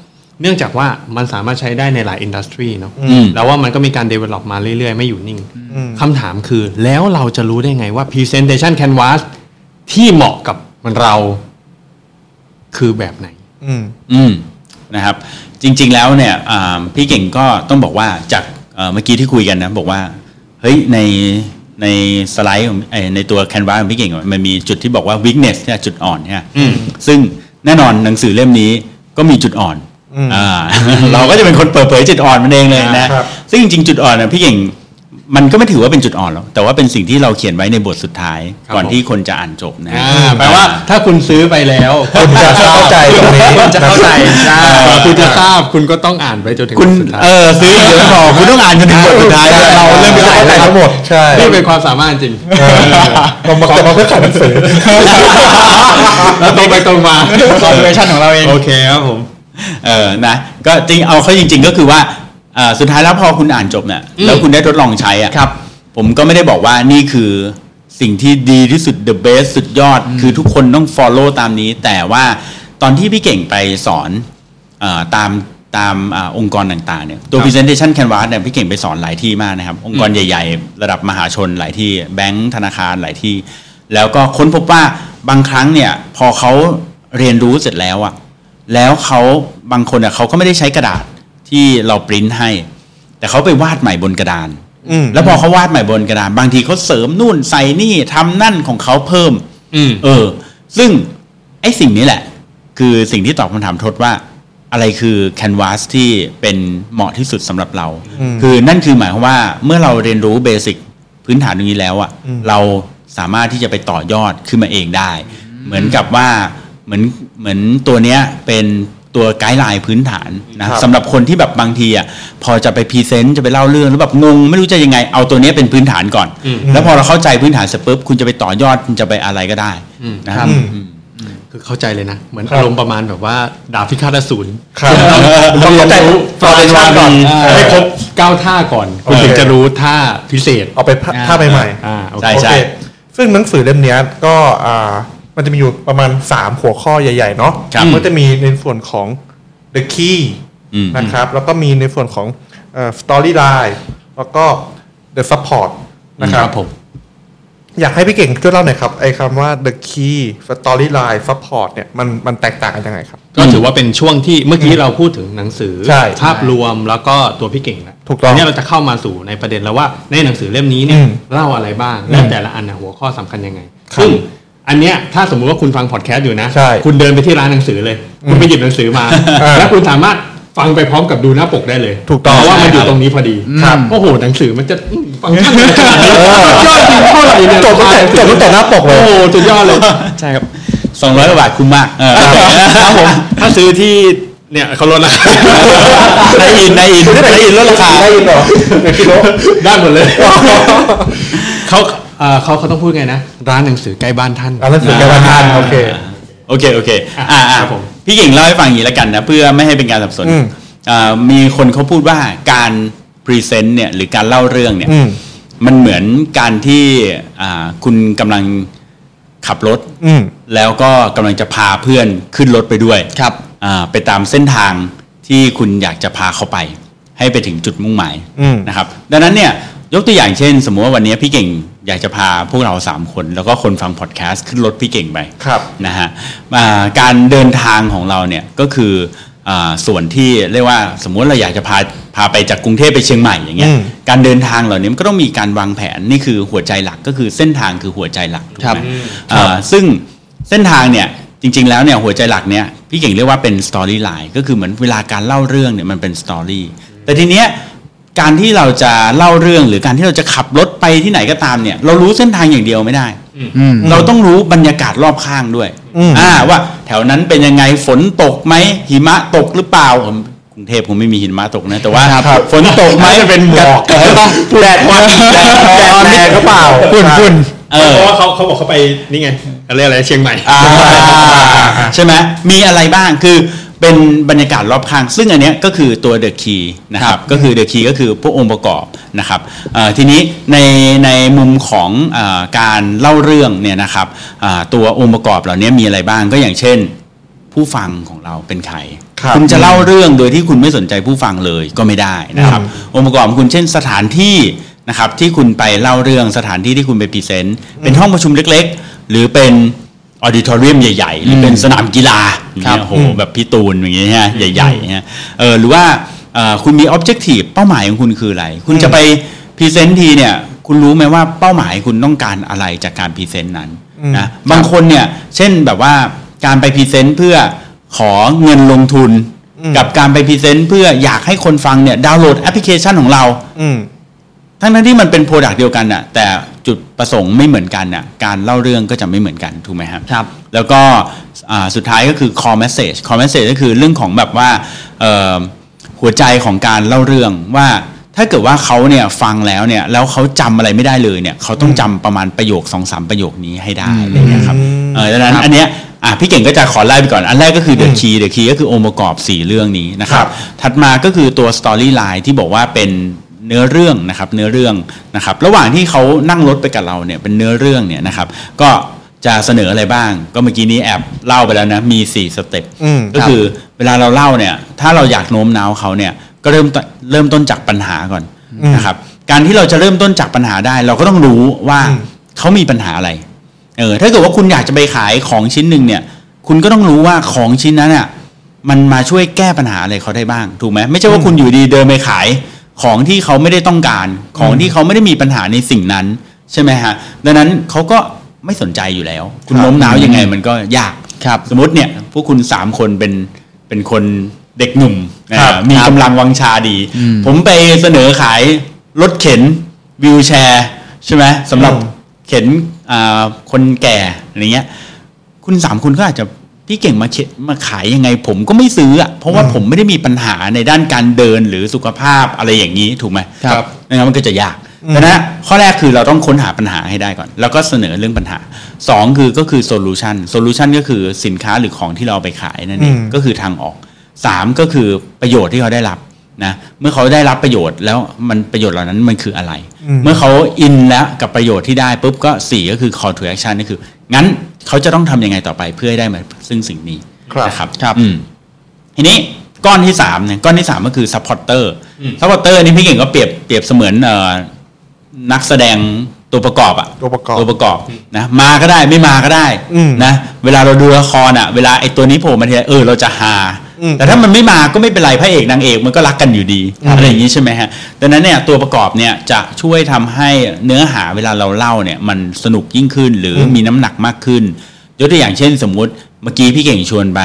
เนื่องจากว่ามันสามารถใช้ได้ในหลายอินดัสทรีเนาะแล้วว่ามันก็มีการ develop มาเรื่อยๆไม่อยู่นิ่งคำถามคือแล้วเราจะรู้ได้ไงว่า presentation canvas ที่เหมาะกับเราคือแบบไหนนะครับจริงๆแล้วเนี่ยพี่เก่งก็ต้องบอกว่าจากเมื่อกี้ที่คุยกันนะบอกว่าเฮ้ยในในสไลด์ของในตัว Canvas ของพี่เก่งมันมีจุดที่บอกว่า weakness เนี่ยจุดอ่อนเนี่ยซึ่งแน่นอนหนังสือเล่มนี้ก็มีจุดอ่อนอ่า เราก็จะเป็นคนเปิดเผยจุดอ่อนมันเองเลยนะซึ่งจริงๆจุดอ่อนนะพี่เก่งมันก็ไม่ถือว่าเป็นจุดอ่อนหรอกแต่ว่าเป็นสิ่งที่เราเขียนไว้ในบทสุดท้ายก่อนที่คนจะอ่านจบนะแปลว่าถ้าคุณซื้อไปแล้วคุณจะเข้าใจตรงนี้คุณจะเข้าใจใช่คุณจะทราบคุณก็ต้องอ่านไปจนถึงบทสุดท้ายเออซื้อเดี๋ยวต่อคุณต้องอ่านจนถึงบทสุดท้ายเราเริ่มเข้าใจทั้งหมดใช่นี่เป็นความสามารถจริงเรามาเราก็ขายหนังสือแล้วตรงไปตรงมาคอนเวอร์ชั่นของเราเองโอเคครับผมเออนะก็จริงเอาเข้าจริงๆก็คือว่าสุดท้ายแล้วพอคุณอ่านจบเนี่ยแล้วคุณได้ทดลองใช้อ่ะผมก็ไม่ได้บอกว่านี่คือสิ่งที่ดีที่สุด the best สุดยอดคือทุกคนต้อง follow ตามนี้แต่ว่าตอนที่พี่เก่งไปสอนตามตามองค์กรต่างๆเนี่ยตัว presentation canvas เนี่ยพี่เก่งไปสอนหลายที่มากนะครับองค์กรใหญ่ๆระดับมหาชนหลายที่แบงค์ธนาคารหลายที่แล้วก็ค้นพบว่าบางครั้งเนี่ยพอเขาเรียนรู้เสร็จแล้วอ่ะแล้วเขาบางคนอ่ะเขาก็ไม่ได้ใช้กระดาษที่เราปริ้นให้แต่เขาไปวาดใหม่บนกระดานแล้วพอเขาวาดใหม่บนกระดานบางทีเขาเสริมนู่นใส่นี่ทำนั่นของเขาเพิ่มเออซึ่งไอ้สิ่งนี้แหละคือสิ่งที่ตอบคำถามทดว่าอะไรคือแคนวาสที่เป็นเหมาะที่สุดสำหรับเราคือนั่นคือหมายความว่าเมื่อเราเรียนรู้เบสิกพื้นฐานตรงนี้แล้วอ่ะเราสามารถที่จะไปต่อยอดขึ้นมาเองได้เหมือนกับว่าเหมือนเหมือนตัวเนี้ยเป็นตัวไกด์ไลน์พื้นฐานนะสำหรับคนที่แบบบางทีอ่ะพอจะไปพรีเซนต์จะไปเล่าเรื่องแล้วแบบงงไม่รู้จะยังไงเอาตัวนี้เป็นพื้นฐานก่อนแล้วพอเราเข้าใจพื้นฐานเสร็จปุ๊บคุณจะไปต่อยอดคุณจะไปอะไรก็ได้นะครับคือเข้าใจเลยนะเหมือนอารมณ์ประมาณแบบว่าดาบพิฆาตอสูรต้องเข้าใจฟอนต์ก่อนให้ครบเก้าท่าก่อนคุณถึงจะรู้ท่าพิเศษเอาไปท่าใหม่ๆใช่ใช่ซึ่งหนังสือเล่มนี้ก็มันจะมีอยู่ประมาณสามหัวข้อใหญ่ๆเนาะก็จะมีในส่วนของ the key นะครับแล้วก็มีในส่วนของเอ่อ storyline แล้วก็ the support นะครับผมอยากให้พี่เก่งช่วยเล่าหน่อยครับไอ้คำว่า the key storyline support เนี่ยมันมันแตกต่างกันยังไงครับก็ถือว่าเป็นช่วงที่เมื่อกี้เราพูดถึงหนังสือภาพรวมแล้วก็ตัวพี่เก่งนะอันนี้เราจะเข้ามาสู่ในประเด็นแล้วว่าในหนังสือเล่มนี้เนี่ยเล่าอะไรบ้างและแต่ละอันหัวข้อสำคัญยังไงซึ่งอันเนี้ยถ้าสมมุติว่าคุณฟังพอดแคสต์อยู่นะคุณเดินไปที่ร้านหนังสือเลยคุณไปหยิบหนังสือมา แล้วคุณสามารถฟังไปพร้อมกับดูหน้าปกได้เลยถูกต้องเพราะว่ามันอยู่ตรงนี้พอดีครับโอ้โหหนังสือมันจะฟังยอดจริงเท่าไหร่เนี่ยจบตั้งแต่จบตั้งแต่หน้าปกเลยโอ้โหสุดยอดเลยใช่ครับ สองร้อยกว่าบาทคุ้มมากเออครับผมถ้าซื้อที่เนี่ยเขาลดราคาได้อินได้อินได้อินลดราคาได้อินหรอได้หมดเลยเขาเขาเขาต้องพูดไงนะร้านหนังสือใกล้บ้านท่านร้านหนังสือใกล้บ้านท่านโอเคโอเคโอเคอ่าครับผมพี่เก่งเล่าให้ฟังอย่างนี้ละกันนะเพื่อไม่ให้เป็นการสับสนมีคนเขาพูดว่าการพรีเซนต์เนี่ยหรือการเล่าเรื่องเนี่ยมันเหมือนการที่คุณกำลังขับรถแล้วก็กำลังจะพาเพื่อนขึ้นรถไปด้วยไปตามเส้นทางที่คุณอยากจะพาเขาไปให้ไปถึงจุดมุ่งหมายนะครับดังนั้นเนี่ยยกตัวอย่างเช่นสมมุติว่าวันนี้พี่เก่งอยากจะพาพวกเราสามคนแล้วก็คนฟังพอดแคสต์ขึ้นรถพี่เก่งไปนะฮะการเดินทางของเราเนี่ยก็คือส่วนที่เรียกว่าสมมติเราอยากจะพาพาไปจากกรุงเทพไปเชียงใหม่อย่างเงี้ยการเดินทางเหล่านี้มันก็ต้องมีการวางแผนนี่คือหัวใจหลักก็คือเส้นทางคือหัวใจหลักถูกไหมซึ่งเส้นทางเนี่ยจริงๆแล้วเนี่ยหัวใจหลักเนี่ยพี่เก่งเรียกว่าเป็นสตอรี่ไลน์ก็คือเหมือนเวลาการเล่าเรื่องเนี่ยมันเป็นสตอรี่แต่ทีเนี้ยการที่เราจะเล่าเรื่องหรือการที่เราจะขับรถไปที่ไหนก็ตามเนี่ยเรารู้เส้นทางอย่างเดียวไม่ได้เราต้องรู้บรรยากาศรอบข้างด้วยอ่าว่าแถวนั้นเป็นยังไงฝนตกไหมหิมะตกหรือเปล่ากรุงเทพคงไม่มีหิมะตกนะแต่ว่าฝนตกไหมจะเป็นหมอกแดดวันแดดแรงหรือเปล่าฝุ่นๆเออเพราะว่าเขาเขาบอกเขาไปนี่ไงอะไรอะไรเชียงใหม่ใช่ไหมมีอะไรบ้างคือเป็นบรรยากาศรอบข้างซึ่งอันเนี้ยก็คือตัว The Key นะครับก็คือ The Key ก็คือพวกองค์ประกอบนะครับทีนี้ในในมุมของการเล่าเรื่องเนี่ยนะครับตัวองค์ประกอบเหล่านี้มีอะไรบ้างก็อย่างเช่นผู้ฟังของเราเป็นใครคุณจะเล่าเรื่องโดยที่คุณไม่สนใจผู้ฟังเลยก็ไม่ได้นะครับองค์ประกอบคุณเช่นสถานที่นะครับที่คุณไปเล่าเรื่องสถานที่ที่คุณไปพรีเซนต์เป็นห้องประชุมเล็กๆหรือเป็นออดิทอเรียมใหญ่ๆหรือเป็นสนามกีฬาเนี่ยโหแบบพี่ตูนอย่างเงี้ยฮะใหญ่ๆฮะเออหรือว่าเอ่อคุณมีออบเจกทีฟเป้าหมายของคุณคืออะไรคุณจะไปพรีเซนต์ทีเนี่ยคุณรู้ไหมว่าเป้าหมายคุณต้องการอะไรจากการพรีเซนต์นั้นนะบางคนเนี่ยเช่นแบบว่าการไปพรีเซนต์เพื่อขอเงินลงทุนกับการไปพรีเซนต์เพื่ออยากให้คนฟังเนี่ยดาวน์โหลดแอปพลิเคชันของเราทั้งๆที่มันเป็นโปรดักต์เดียวกันน่ะแต่จุดประสงค์ไม่เหมือนกันน่ะการเล่าเรื่องก็จะไม่เหมือนกันถูกไหมครับครับแล้วก็สุดท้ายก็คือ core message core message ก็คือเรื่องของแบบว่าหัวใจของการเล่าเรื่องว่าถ้าเกิดว่าเขาเนี่ยฟังแล้วเนี่ยแล้วเขาจำอะไรไม่ได้เลยเนี่ยเขาต้องจำประมาณประโยค สองถึงสาม ประโยคนี้ให้ได้อะไรเงี้ยครับเออดังนั้นอันเนี้ยอ่ะพี่เก่งก็จะขอไล่ไปก่อนอันแรกก็คือ The Key The Key ก็คือองค์ประกอบสี่เรื่องนี้นะครับถัดมาก็คือตัว story line ที่บอกว่าเป็นเนื้อเรื่องนะครับเนื้อเรื่องนะครับระหว่างที่เขานั่งรถไปกับเราเนี่ยเป็นเนื้อเรื่องเนี่ยนะครับก็จะเสนออะไรบ้างก็เมื่อกี้นี้แอบเล่าไปแล้วนะมีสี่สเต็ปก็คือเวลาเราเล่าเนี่ยถ้าเราอยากโน้มน้าวเขาเนี่ยก็เริ่มเริ่มต้นจากปัญหาก่อนนะครับการที่เราจะเริ่มต้นจากปัญหาได้เราก็ต้องรู้ว่าเขามีปัญหาอะไรเออถ้าเกิดว่าคุณอยากจะไปขายของชิ้นนึงเนี่ยคุณก็ต้องรู้ว่าของชิ้นนั้นอ่ะมันมาช่วยแก้ปัญหาอะไรเขาได้บ้างถูกไหมไม่ใช่ว่าคุณอยู่ดีเดินไปขายของที่เขาไม่ได้ต้องการของที่เขาไม่ได้มีปัญหาในสิ่งนั้นใช่ไหมฮะดังนั้นเขาก็ไม่สนใจอยู่แล้วคุณโน้มน้าวยังไงมันก็ยากสมมติเนี่ยพวกคุณสามคนเป็นเป็นคนเด็กหนุ่มมีกำลังวังชาดีผมไปเสนอขายรถเข็นวีลแชร์ใช่ไหมสำหรับเข็นคนแก่อะไรเงี้ยคุณสามคนก็อาจจะพี่เก่งมาเข็นมาขายยังไงผมก็ไม่ซื้ออ่ะเพราะว่าผมไม่ได้มีปัญหาในด้านการเดินหรือสุขภาพอะไรอย่างนี้ถูกไหมครับนะครับมันก็จะยากดังนั้นข้อแรกคือเราต้องค้นหาปัญหาให้ได้ก่อนแล้วก็เสนอเรื่องปัญหาสองคือก็คือโซลูชันโซลูชันก็คือสินค้าหรือของที่เราไปขายนั่นเองก็คือทางออกสามก็คือประโยชน์ที่เขาได้รับนะเมื่อเขาได้รับประโยชน์แล้วมันประโยชน์เหล่านั้นมันคืออะไรเมื่อเขาอินแล้วกับประโยชน์ที่ได้ปุ๊บก็สี่ก็คือ call to action นี่คืองั้นเขาจะต้องทำยังไงต่อไปเพื่อให้ได้มาซึ่งสิ่งนี้นะครับครับทีนี้ก้อนที่สามเนี่ยก้อนที่สามก็คือ supporter supporter นี่พี่เก่งก็เปรียบเปรียบเสมือนนักแสดงตัวประกอบอะตัวประกอบตัวประกอบนะมาก็ได้ไม่มาก็ได้นะเวลาเราดูละครอะเวลาไอ้ตัวนี้โผล่มาทีเออเราจะฮาแต่ถ้ามันไม่มาก็ไม่เป็นไรพระเอกนางเอกมันก็รักกันอยู่ดีอะไรอย่างนี้ใช่ไหมฮะดังนั้นเนี่ยตัวประกอบเนี่ยจะช่วยทำให้เนื้อหาเวลาเราเล่าเนี่ยมันสนุกยิ่งขึ้นหรือมีน้ำหนักมากขึ้นยกตัวอย่างเช่นสมมุติเมื่อกี้พี่เก่งชวนไป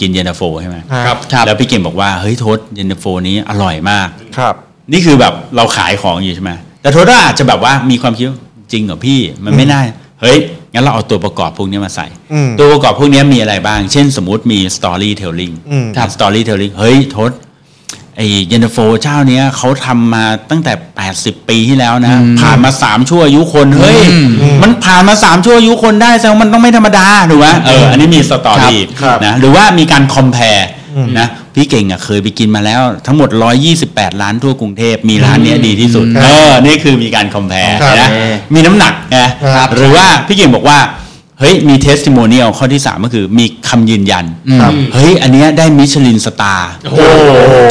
กินเย็นตาโฟใช่ไหมครับแล้วพี่เก่งบอกว่าเฮ้ยทศเย็นตาโฟนี้อร่อยมากครับนี่คือแบบเราขายของอยู่ใช่ไหมแต่ทศอาจจะแบบว่ามีความคิดจริงเหรอพี่มันไม่น่าเฮ้ย งั้นเราเอาตัวประกอบพวกนี้มาใส่ตัวประกอบพวกนี้มีอะไรบ้างเช่นสมมุติมี storytelling ถ้า storytelling เฮ้ยทศไอ้เย็นตาโฟเจ้าเนี้ยเขาทำมาตั้งแต่แปดสิบปีที่แล้วนะผ่านมาสามชั่วอายุคนเฮ้ยมันผ่านมาสามชั่วอายุคนได้แสดงมันต้องไม่ธรรมดาถูกมั้ยเอออันนี้มีสตอรี่นะหรือว่ามีการคอมแพร์นะพี่เก่งอ่ะเคยไปกินมาแล้วทั้งหมดหนึ่งร้อยยี่สิบแปดร้านทั่วกรุงเทพมีร้านเนี้ยดีที่สุดเออนี่คือมีการคอมแพร์นะมีน้ำหนักนะหรือว่าพี่เก่งบอกว่าเฮ้ยมี testimonial ข้อที่สามก็คือมีคำยืนยันเฮ้ยอันเนี้ยได้มิชลินสตาร์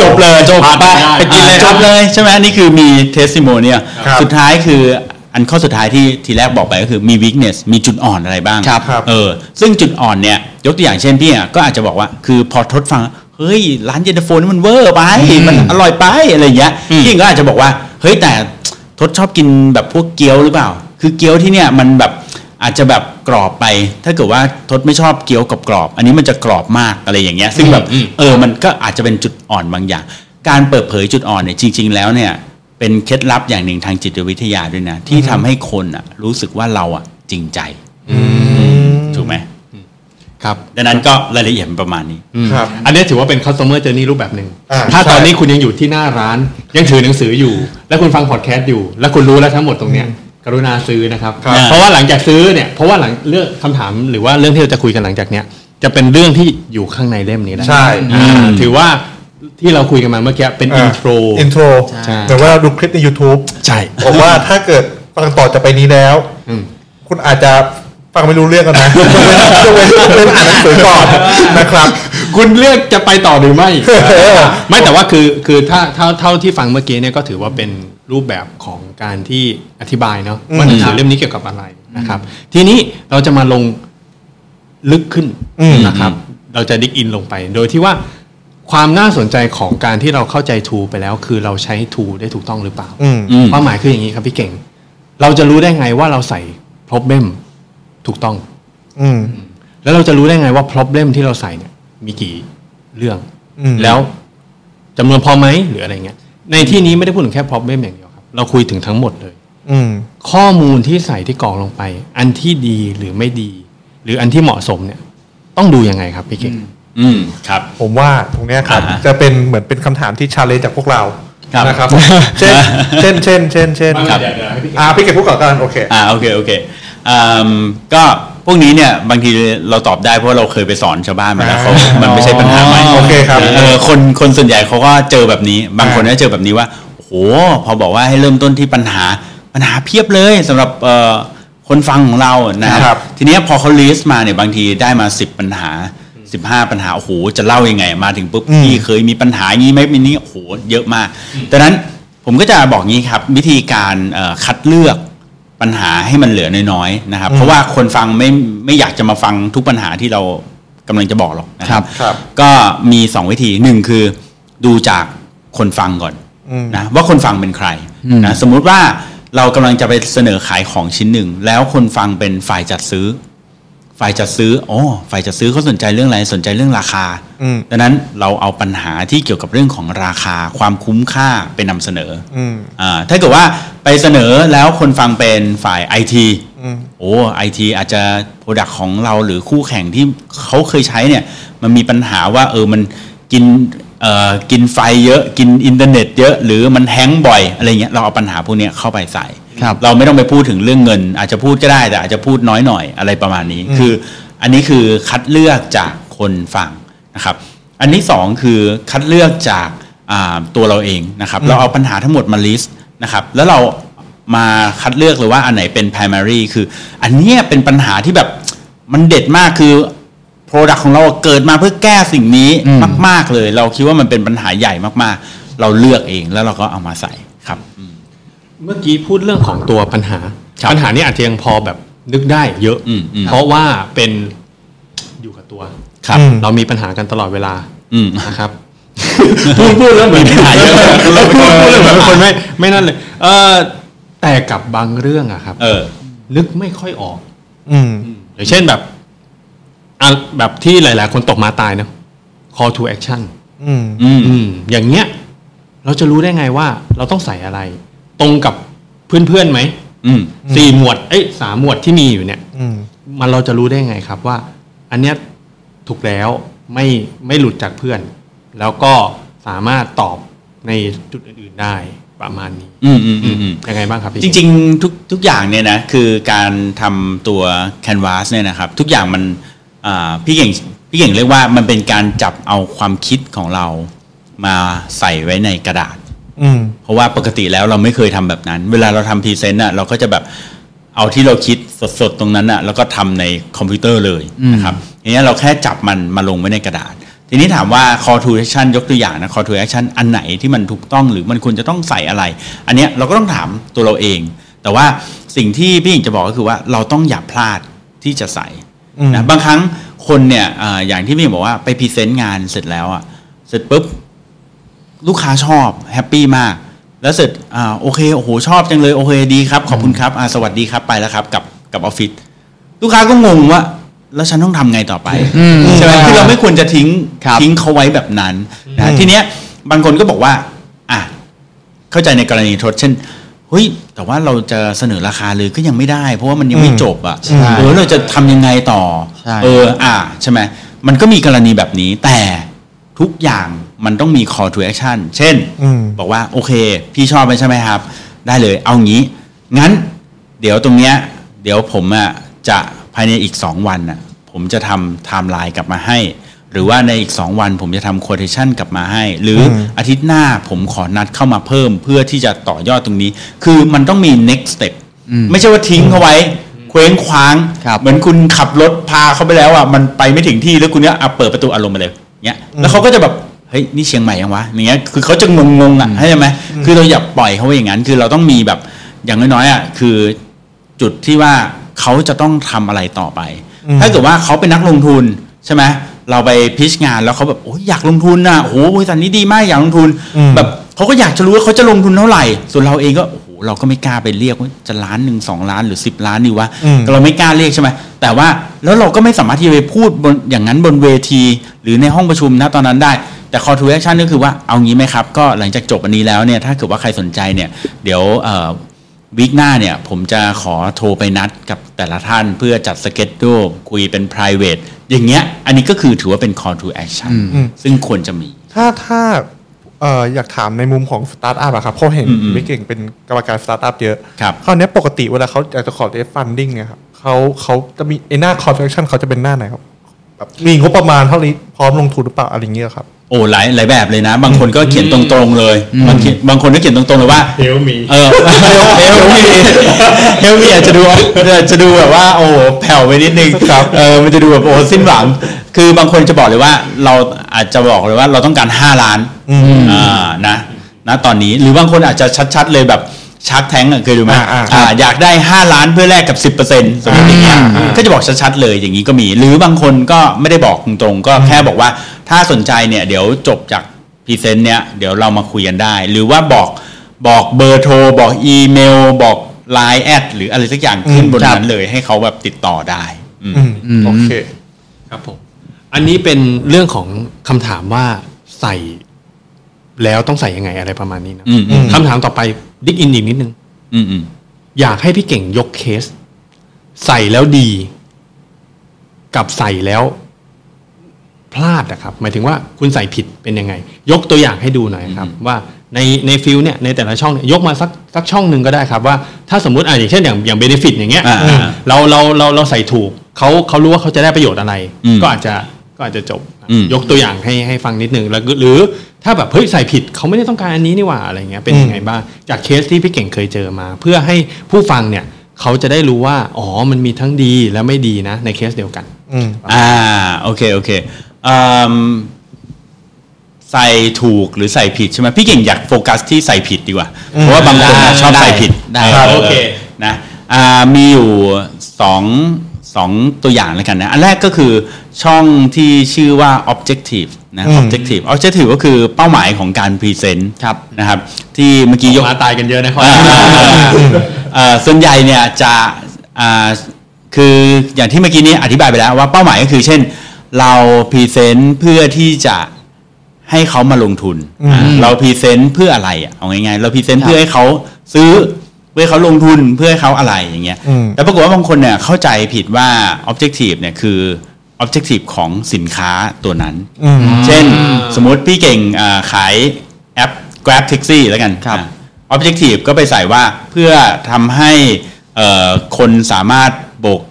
จบเลยจบไปไปกินเลยจบเลยใช่ไหมนี่คือมี testimonial สุดท้ายคืออันข้อสุดท้ายที่ทีแรกบอกไปก็คือมี weakness มีจุดอ่อนอะไรบ้างเออซึ่งจุดอ่อนเนี่ยยกตัวอย่างเช่นพี่อ่ะก็อาจจะบอกว่าคือพอทดฟังเฮ้ยร้านเย็นตาโฟนี่มันเวอร์ไปมันอร่อยไปอะไรอย่างเงี้ยพี่ก็อาจจะบอกว่าเฮ้ยแต่ทดชอบกินแบบพวกเกี๊ยวหรือเปล่าคือเกี๊ยวที่เนี่ยมันแบบอาจจะแบบกรอบไปถ้าเกิดว่าทดไม่ชอบเกี๊ยวกรอบๆอันนี้มันจะกรอบมากอะไรอย่างเงี้ยซึ่งแบบเออมันก็อาจจะเป็นจุดอ่อนบางอย่างการเปิดเผยจุดอ่อนเนี่ยจริงๆแล้วเนี่ยเป็นเคล็ดลับอย่างหนึ่งทางจิตวิทยาด้วยนะที่ทำให้คนอ่ะรู้สึกว่าเราอ่ะจริงใจถูกไหมครับดังนั้นก็รายละเอียดประมาณนี้ครับอันนี้ถือว่าเป็น customer journey รูปแบบนึงถ้าตอนนี้คุณยังอยู่ที่หน้าร้านยังถือหนังสืออยู่และคุณฟังพอดแคสต์อยู่และคุณรู้แล้วทั้งหมดตรงเนี้ยกรุณาซื้อนะครับเพราะว่าหลังจากซื้อเนี่ยเพราะว่าหลังเรื่องคำถามหรือว่าเรื่องที่เราจะคุยกันหลังจากเนี้ยจะเป็นเรื่องที่อยู่ข้างในเล่มนี้แหละใช่ถือว่าที่เราคุยกันมาเมื่อกี้เป็นอินโทรอินโทรแต่ว่าเราดูคลิปใน YouTube ใช่ผมว่าถ้าเกิดฟังต่อจากไปนี้แล้วคุณอาจจะฟังไม่รู้เรื่องกันนะจะไปเล่นอ่านหนังสือก่อนนะครับคุณเลือกจะไปต่อหรือไม่ไม่แต่ว่าคือคือถ้าเท่าเท่าที่ฟังเมื่อกี้เนี่ยก็ถือว่าเป็นรูปแบบของการที่อธิบายเนาะว่าหนังสือเล่มนี้เกี่ยวกับอะไรนะครับทีนี้เราจะมาลงลึกขึ้นนะครับเราจะดิกอินลงไปโดยที่ว่าความน่าสนใจของการที่เราเข้าใจ tool ไปแล้วคือเราใช้ tool ได้ถูกต้องหรือเปล่าความหมายคืออย่างนี้ครับพี่เก่งเราจะรู้ได้ไงว่าเราใส่ problem ถูกต้องแล้วเราจะรู้ได้ไงว่า problem ที่เราใส่เนี่ยมีกี่เรื่องแล้วจำนวนพอไหมหรืออะไรเงี้ยในที่นี้ไม่ได้พูดถึงแค่ problem อย่างเดียวครับเราคุยถึงทั้งหมดเลยข้อมูลที่ใส่ที่กรองลงไปอันที่ดีหรือไม่ดีหรืออันที่เหมาะสมเนี่ยต้องดูยังไงครับพี่เก่งอืมครับผมว่าตรงเนี้ยครับจะเป็นเหมือนเป็นคำถามที่ challenge จากพวกเรานะครับเช่นเช่นเช่นเช่นเช่นครับอ่าพี่เก็บพวกก่อนกันโอเคอ่าโอเคโอเคอ่าก็พวกนี้เนี่ยบางทีเราตอบได้เพราะเราเคยไปสอนชาวบ้านมาแล้วเขามันไม่ใช่ปัญหาใหม่โอเคครับเออคนคนส่วนใหญ่เขาก็เจอแบบนี้บางคนก็เจอแบบนี้ว่าโอ้โหพอบอกว่าให้เริ่มต้นที่ปัญหาปัญหาเพียบเลยสำหรับเอ่อคนฟังของเรานะครับทีเนี้ยพอเขาลิสต์มาเนี่ยบางทีได้มาสิบปัญหาสิบห้าปัญหาโอ้โหจะเล่ายังไงมาถึงปุ๊บพี่เคยมีปัญหางี้มั้ยมีนี้โอ้โหเยอะมากดังนั้นผมก็จะบอกงี้ครับวิธีการเอ่อคัดเลือกปัญหาให้มันเหลือน้อยๆนะครับเพราะว่าคนฟังไม่ไม่อยากจะมาฟังทุกปัญหาที่เรากำลังจะบอกหรอกนะครับก็มีสองวิธีหนึ่งคือดูจากคนฟังก่อนนะว่าคนฟังเป็นใครนะสมมุติว่าเรากำลังจะไปเสนอขายของชิ้นหนึ่งแล้วคนฟังเป็นฝ่ายจัดซื้อฝ่ายจัดซื้ออ๋อฝ่ายจัดซื้อเขาสนใจเรื่องอะไรสนใจเรื่องราคาดังนั้นเราเอาปัญหาที่เกี่ยวกับเรื่องของราคาความคุ้มค่าไปนำเสนออ่าถ้าเกิดว่าไปเสนอแล้วคนฟังเป็นฝ่าย ไอ ที โอ้ ไอ ที อาจจะ product ของเราหรือคู่แข่งที่เขาเคยใช้เนี่ยมันมีปัญหาว่าเออมันกินเอ่อกินไฟเยอะกินอินเทอร์เน็ตเยอะหรือมันแฮงก์บ่อยอะไรเงี้ยเราเอาปัญหาพวกนี้เข้าไปใส่เราไม่ต้องไปพูดถึงเรื่องเงินอาจจะพูดก็ได้แต่อาจจะพูดน้อยหน่อยอะไรประมาณนี้คืออันนี้คือคัดเลือกจากคนฟังนะครับอันที่สองคือคัดเลือกจากตัวเราเองนะครับเราเอาปัญหาทั้งหมดมาลิสต์นะครับแล้วเรามาคัดเลือกเลยว่าอันไหนเป็น primary คืออันนี้เป็นปัญหาที่แบบมันเด็ดมากคือ product ของเราเกิดมาเพื่อแก้สิ่งนี้มากๆเลยเราคิดว่ามันเป็นปัญหาใหญ่มากๆเราเลือกเองแล้วเราก็เอามาใส่ครับเมื่อกี้พูดเรื่องของตัวปัญหาปัญหานี้อาจจะยังพอแบบนึกได้เยอะเพราะว่าเป็นอยู่กับตัวเรามีปัญหากันตลอดเวลานะครับพูดพูดแล้วเหมือนปัญหาเยอะเราพูดพูดแล้วเหมือนคนไม่ไม่นั่นเลยเออแต่กับบางเรื่องอะครับนึกไม่ค่อยออกอย่างเช่นแบบแบบที่หลายๆคนตกมาตายนะ call to action อย่างเงี้ยเราจะรู้ได้ไงว่าเราต้องใส่อะไรตรงกับเพื่อนๆไหม สี่หมวดเอ้ยสามหมวดที่มีอยู่เนี่ยมันเราจะรู้ได้ไงครับว่าอันเนี้ยถูกแล้วไม่ไม่หลุดจากเพื่อนแล้วก็สามารถตอบในจุดอื่นๆได้ประมาณนี้ยังไงบ้างครับพี่จริงๆทุกทุกอย่างเนี่ยนะคือการทำตัว Canvas เนี่ยนะครับทุกอย่างมันพี่เก่งพี่เก่งเรียกว่ามันเป็นการจับเอาความคิดของเรามาใส่ไว้ในกระดาษเพราะว่าปกติแล้วเราไม่เคยทำแบบนั้นเวลาเราทำพรีเซนต์อ่ะเราก็จะแบบเอาที่เราคิดสดๆตรงนั้นอ่ะแล้วก็ทำในคอมพิวเตอร์เลยนะครับทีนี้เราแค่จับมันมาลงไว้ในกระดาษทีนี้ถามว่า call to action ยกตัวอย่างนะ call to action อันไหนที่มันถูกต้องหรือมันควรจะต้องใส่อะไรอันเนี้ยเราก็ต้องถามตัวเราเองแต่ว่าสิ่งที่พี่หญิงจะบอกก็คือว่าเราต้องอย่าพลาดที่จะใส่นะบางครั้งคนเนี่ยอ่าอย่างที่พี่หญิงบอกว่าไปพรีเซนต์งานเสร็จแล้วอ่ะเสร็จปุ๊บลูกค้าชอบแฮปปี้มากแล้วเสร็จอ่าโอเคโอ้โหชอบจังเลยโอเคดีครับขอบคุณครับอ่าสวัสดีครับไปแล้วครับกับกับออฟฟิศลูกค้าก็งงว่าแล้วฉันต้องทำไงต่อไปใช่ไหมคือเราไม่ควรจะทิ้งทิ้งเขาไว้แบบนั้นนะทีเนี้ยบางคนก็บอกว่าอ่ะเข้าใจในกรณีทดเช่นเฮ้ยแต่ว่าเราจะเสนอราคาเลยก็ยังไม่ได้เพราะว่ามันยังไม่จบอ่ะหรือเราจะทำยังไงต่อเอออ่ะใช่ไหมมันก็มีกรณีแบบนี้แต่ทุกอย่างมันต้องมี call to action เช่นบอกว่าโอเคพี่ชอบไหมใช่ไหมครับได้เลยเอางี้งั้นเดี๋ยวตรงเนี้ยเดี๋ยวผมอ่ะจะภายในอีกสองวันน่ะผมจะทำไทม์ไลน์กลับมาให้หรือว่าในอีกสองวันผมจะทำโควอเทชั่นกลับมาให้หรืออาทิตย์หน้าผมขอนัดเข้ามาเพิ่มเพื่อที่จะต่อยอดตรงนี้คือมันต้องมี next step ไม่ใช่ว่าทิ้งเอาไว้เคว้งคว้างเหมือนคุณขับรถพาเขาไปแล้วอ่ะมันไปไม่ถึงที่แล้วคุณก็เปิดประตูอารมณ์มาเลยเงี้ยแล้วเขาก็จะแบบเฮ้ยนี่เชียงใหม่ยังวะอย่างเงี้ยคือเขาจะงงๆอ่ะใช่ไหมคือเราอย่าปล่อยเขาไว้อย่างนั้นคือเราต้องมีแบบอย่างน้อยๆอ่ะคือจุดที่ว่าเขาจะต้องทำอะไรต่อไปถ้าเกิดว่าเขาเป็นนักลงทุนใช่ไหมเราไปพิชงานแล้วเขาแบบโอ้ยอยากลงทุนนะโอ้ยบริษัทนี้ดีมากอยากลงทุนแบบเขาก็อยากจะรู้ว่าเขาจะลงทุนเท่าไหร่ส่วนเราเองก็โอ้โหเราก็ไม่กล้าไปเรียกว่าจะล้านหนึ่งสองล้านหรือสิบล้านนี่วะเราไม่กล้าเรียกใช่ไหมแต่ว่าแล้วเราก็ไม่สามารถที่จะไปพูดบนอย่างนั้นบนเวทีหรือในห้องประชุมนะตอนนั้นได้แต่ call to action ก็คือว่าเอางี้ไหมครับก็หลังจากจบอันนี้แล้วเนี่ยถ้าเกิดว่าใครสนใจเนี่ยเดี๋ยววีคหน้าเนี่ยผมจะขอโทรไปนัดกับแต่ละท่านเพื่อจัดสเก็ดดูคุยเป็น private อย่างเงี้ยอันนี้ก็คือถือว่าเป็น call to action ซึ่งควรจะมีถ้าถ้า เอ่อ อยากถามในมุมของสตาร์ทอัพอะครับเพราะเห็นพี่เก่งเป็นกรรมการสตาร์ทอัพเยอะคราวนี้ปกติเวลาเขาอยากจะขอ funding เนี่ยครับเขาเขาจะมีไอ้หน้า call to action เขาจะเป็นหน้าไหนครับแบบมีงบประมาณเท่านี้พร้อมลงทุนหรือเปล่าอะไรเงี้ยครับโอ้หลายหลายแบบเลยนะบางคนก็เขียนตรงๆเลยบางบางคนก็เขียนตรงๆเลยว่า Help me เออ Help me Help me อาจจะดูอาจจะดูแบบว่าโอ้แผ่วไปนิดนึงครับเออมันจะดูแบบโอ้สิ้นหวังคือบางคนจะบอกเลยว่าเราอาจจะบอกเลยว่าเราต้องการห้าล้านอ่านะนะตอนนี้หรือบางคนอาจจะชัดๆเลยแบบชาร์กแทงก์อ่ะเคยดูไหมอ่าอยากได้ห้าล้านเพื่อแลกกับ สิบเปอร์เซ็นต์ สมมุติอย่างเงี้ยก็จะบอกชัดๆเลยอย่างนี้ก็มีหรือบางคนก็ไม่ได้บอกตรงๆก็แค่บอกว่าถ้าสนใจเนี่ยเดี๋ยวจบจากพรีเซนต์เนี่ยเดี๋ยวเรามาคุยกันได้หรือว่าบอกบอกเบอร์โทรบอกอีเมลบอก ไลน์ แอดหรืออะไรสักอย่างขึ้นบนนั้นเลยให้เขาแบบติดต่อได้อืมโอเคครับผมอันนี้เป็นเรื่องของคำถามว่าใส่แล้วต้องใส่ยังไงอะไรประมาณนี้นะคำถามต่อไปดิกอินอีกนิดนึงอยากให้พี่เก่งยกเคสใส่แล้วดีกับใส่แล้วพลาดนะครับหมายถึงว่าคุณใส่ผิดเป็นยังไงยกตัวอย่างให้ดูหน่อยครับว่าในในฟิลเนี่ยในแต่ละช่องยกมาสักสักช่องนึงก็ได้ครับว่าถ้าสมมุติอ่ะอย่างเช่นอย่างอย่าง benefit อย่างเงี้ยเราเราเราเราใส่ถูกเขาเขารู้ว่าเขาจะได้ประโยชน์อะไรก็อาจจะก็อาจจะจบยกตัวอย่างให้ให้ฟังนิดนึงแล้วหรือถ้าแบบเฮ้ยใส่ผิดเขาไม่ได้ต้องการอันนี้นี่หว่าอะไรเงี้ยเป็นยังไงบ้างจากเคสที่พี่เก่งเคยเจอมาเพื่อให้ผู้ฟังเนี่ยเขาจะได้รู้ว่าอ๋อมันมีทั้งดีและไม่ดีนะในเคสเดียวกันอ่าโอเคโอเคใส่ถูกหรือใส่ผิดใช่ไหมพี่เก่งอยากโฟกัสที่ใส่ผิดดีกว่าเพราะว่าบางคนชอบใส่ผิดได้โอเคนะมีอยู่สองสองตัวอย่างแล้วกันนะอันแรกก็คือช่องที่ชื่อว่า objective นะ objective objective ก็คือเป้าหมายของการพรีเซนต์นะครับที่เมื่อกี้ยกมาตายกันเยอะนะครับส่วนใหญ่เนี่ยจะคืออย่างที่เมื่อกี้นี้อธิบายไปแล้วว่าเป้าหมายก็คือเช่นเราพรีเซนต์เพื่อที่จะให้เขามาลงทุนเราพรีเซนต์เพื่ออะไรอ่ะเอาง่ายๆเราพรีเซนต์เพื่อให้เขาซื้อ พื่อเขาลงทุนเพื่อให้เขาอะไรอย่างเงี้ยแต่ปรากฏว่าบางคนเนี่ยเข้าใจผิดว่า objective เนี่ยคือ objective ของสินค้าตัวนั้นเช่นสมมติพี่เก่งขายแอป Grab Taxi แล้วกัน objective ก็ไปใส่ว่าเพื่อทำให้คนสามารถโบก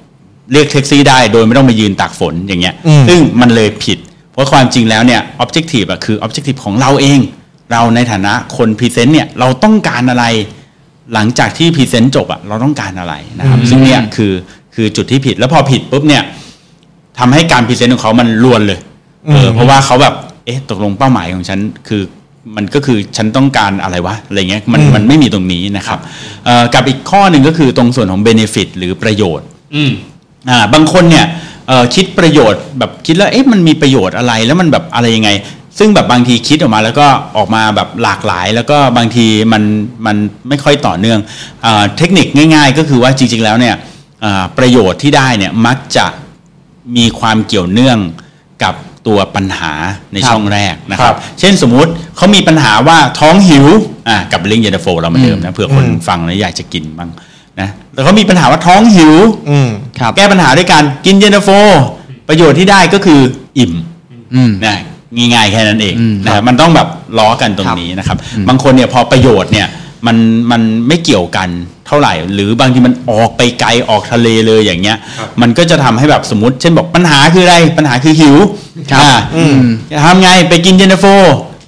เรียกแท็กซี่ได้โดยไม่ต้องมายืนตากฝนอย่างเงี้ยซึ่งมันเลยผิดเพราะความจริงแล้วเนี่ย objective อ่ะคือ objective ของเราเองเราในฐานะคน present เนี่ยเราต้องการอะไรหลังจากที่ present จบอ่ะเราต้องการอะไรนะครับซึ่งเนี่ยคือคือจุดที่ผิดแล้วพอผิดปุ๊บเนี่ยทำให้การ present ของเขามันลวนเลยเออเพราะว่าเขาแบบเอ๊ะตกลงเป้าหมายของฉันคือมันก็คือฉันต้องการอะไรวะอะไรเงี้ยมันมันไม่มีตรงนี้นะครับเอ่อกับอีกข้อหนึ่งก็คือตรงส่วนของ benefit หรือประโยชน์อืมอ่าบางคนเนี่ยเอ่อคิดประโยชน์แบบคิดแล้วเอ๊ะมันมีประโยชน์อะไรแล้วมันแบบอะไรยังไงซึ่งแบบบางทีคิดออกมาแล้วก็ออกมาแบบหลากหลายแล้วก็บางทีมันมันไม่ค่อยต่อเนื่องอ่าเทคนิคง่ายๆก็คือว่าจริงๆแล้วเนี่ยอ่าประโยชน์ที่ได้เนี่ยมักจะมีความเกี่ยวเนื่องกับตัวปัญหาในช่องแรกนะครับเช่นสมมุติเขามีปัญหาว่าท้องหิวอ่ะกับเรื่องเย็นตาโฟเราเหมือนเดิมนะเผื่อคนฟังแล้วอยากจะกินบ้างนะแล้วเขามีปัญหาว่าท้องหิวแก้ปัญหาด้วยการกินเย็นตาโฟประโยชน์ที่ได้ก็คืออิ่มนะง่ายๆแค่นั้นเองนะมันต้องแบบล้อกันตรงนี้นะครับบางคนเนี่ยพอประโยชน์เนี่ยมันมันไม่เกี่ยวกันเท่าไหร่หรือบางทีมันออกไปไกลออกทะเลเลยอย่างเงี้ยมันก็จะทำให้แบบสมมติเช่นบอกปัญหาคืออะไรปัญหาคือหิวอ่าทำไงไปกินเย็นตาโฟ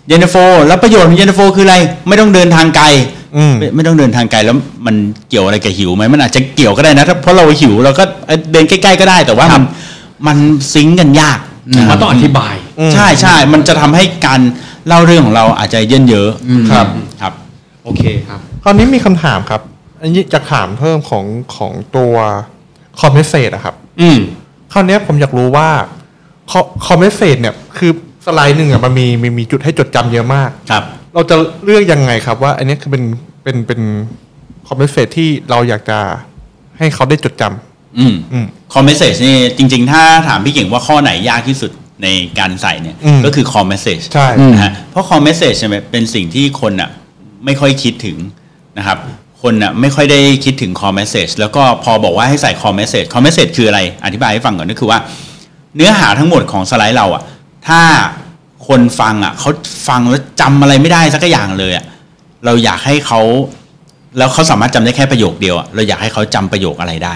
เย็นตาโฟแล้วประโยชน์ของเย็นตาโฟคืออะไรไม่ต้องเดินทางไกลไม่ไม่ต้องเดินทางไกลแล้วมันเกี่ยวอะไรกับหิวไหมมันอาจจะเกี่ยวก็ได้นะเพราะเราหิวเราก็เดินใกล้ๆก็ได้แต่ว่ามันมันซิงกันยากมันต้องอธิบายใช่ใช่มันจะทำให้การเล่าเรื่องของเราอาจจะเยินเยอะครับครับโอเคครับคราวนี้มีคำถามครับอันนี้จะถามเพิ่มของของตัวคอมเมสเซจอะครับอืมคราวนี้ผมอยากรู้ว่าคอมเมสเซจเนี่ยคือสไลด์หนึ่งอะมันมีมีมีจุดให้จดจำเยอะมากครับเราจะเลือกยังไงครับว่าอันนี้คือเป็นเป็นเป็นคอมเมสเซจที่เราอยากจะให้เขาได้จดจำอืมอืมคอมเมสเซจนี่จริงๆถ้าถามพี่เก่งว่าข้อไหนยากที่สุดในการใส่เนี่ยก็คือคอมเมสเซจใช่นะฮะเพราะคอมเมสเซจเนี่ยเป็นสิ่งที่คนอะไม่ค่อยคิดถึงนะครับคนน่ะไม่ค่อยได้คิดถึง core message แล้วก็พอบอกว่าให้ใส่ core message core message คืออะไรอธิบายให้ฟังก่อนก็คือว่าเนื้อหาทั้งหมดของสไลด์เราอ่ะถ้าคนฟังอ่ะเขาฟังแล้วจำอะไรไม่ได้สักอย่างเลยอ่ะเราอยากให้เขาแล้วเขาสามารถจำได้แค่ประโยคเดียวอ่ะเราอยากให้เขาจำประโยคอะไรได้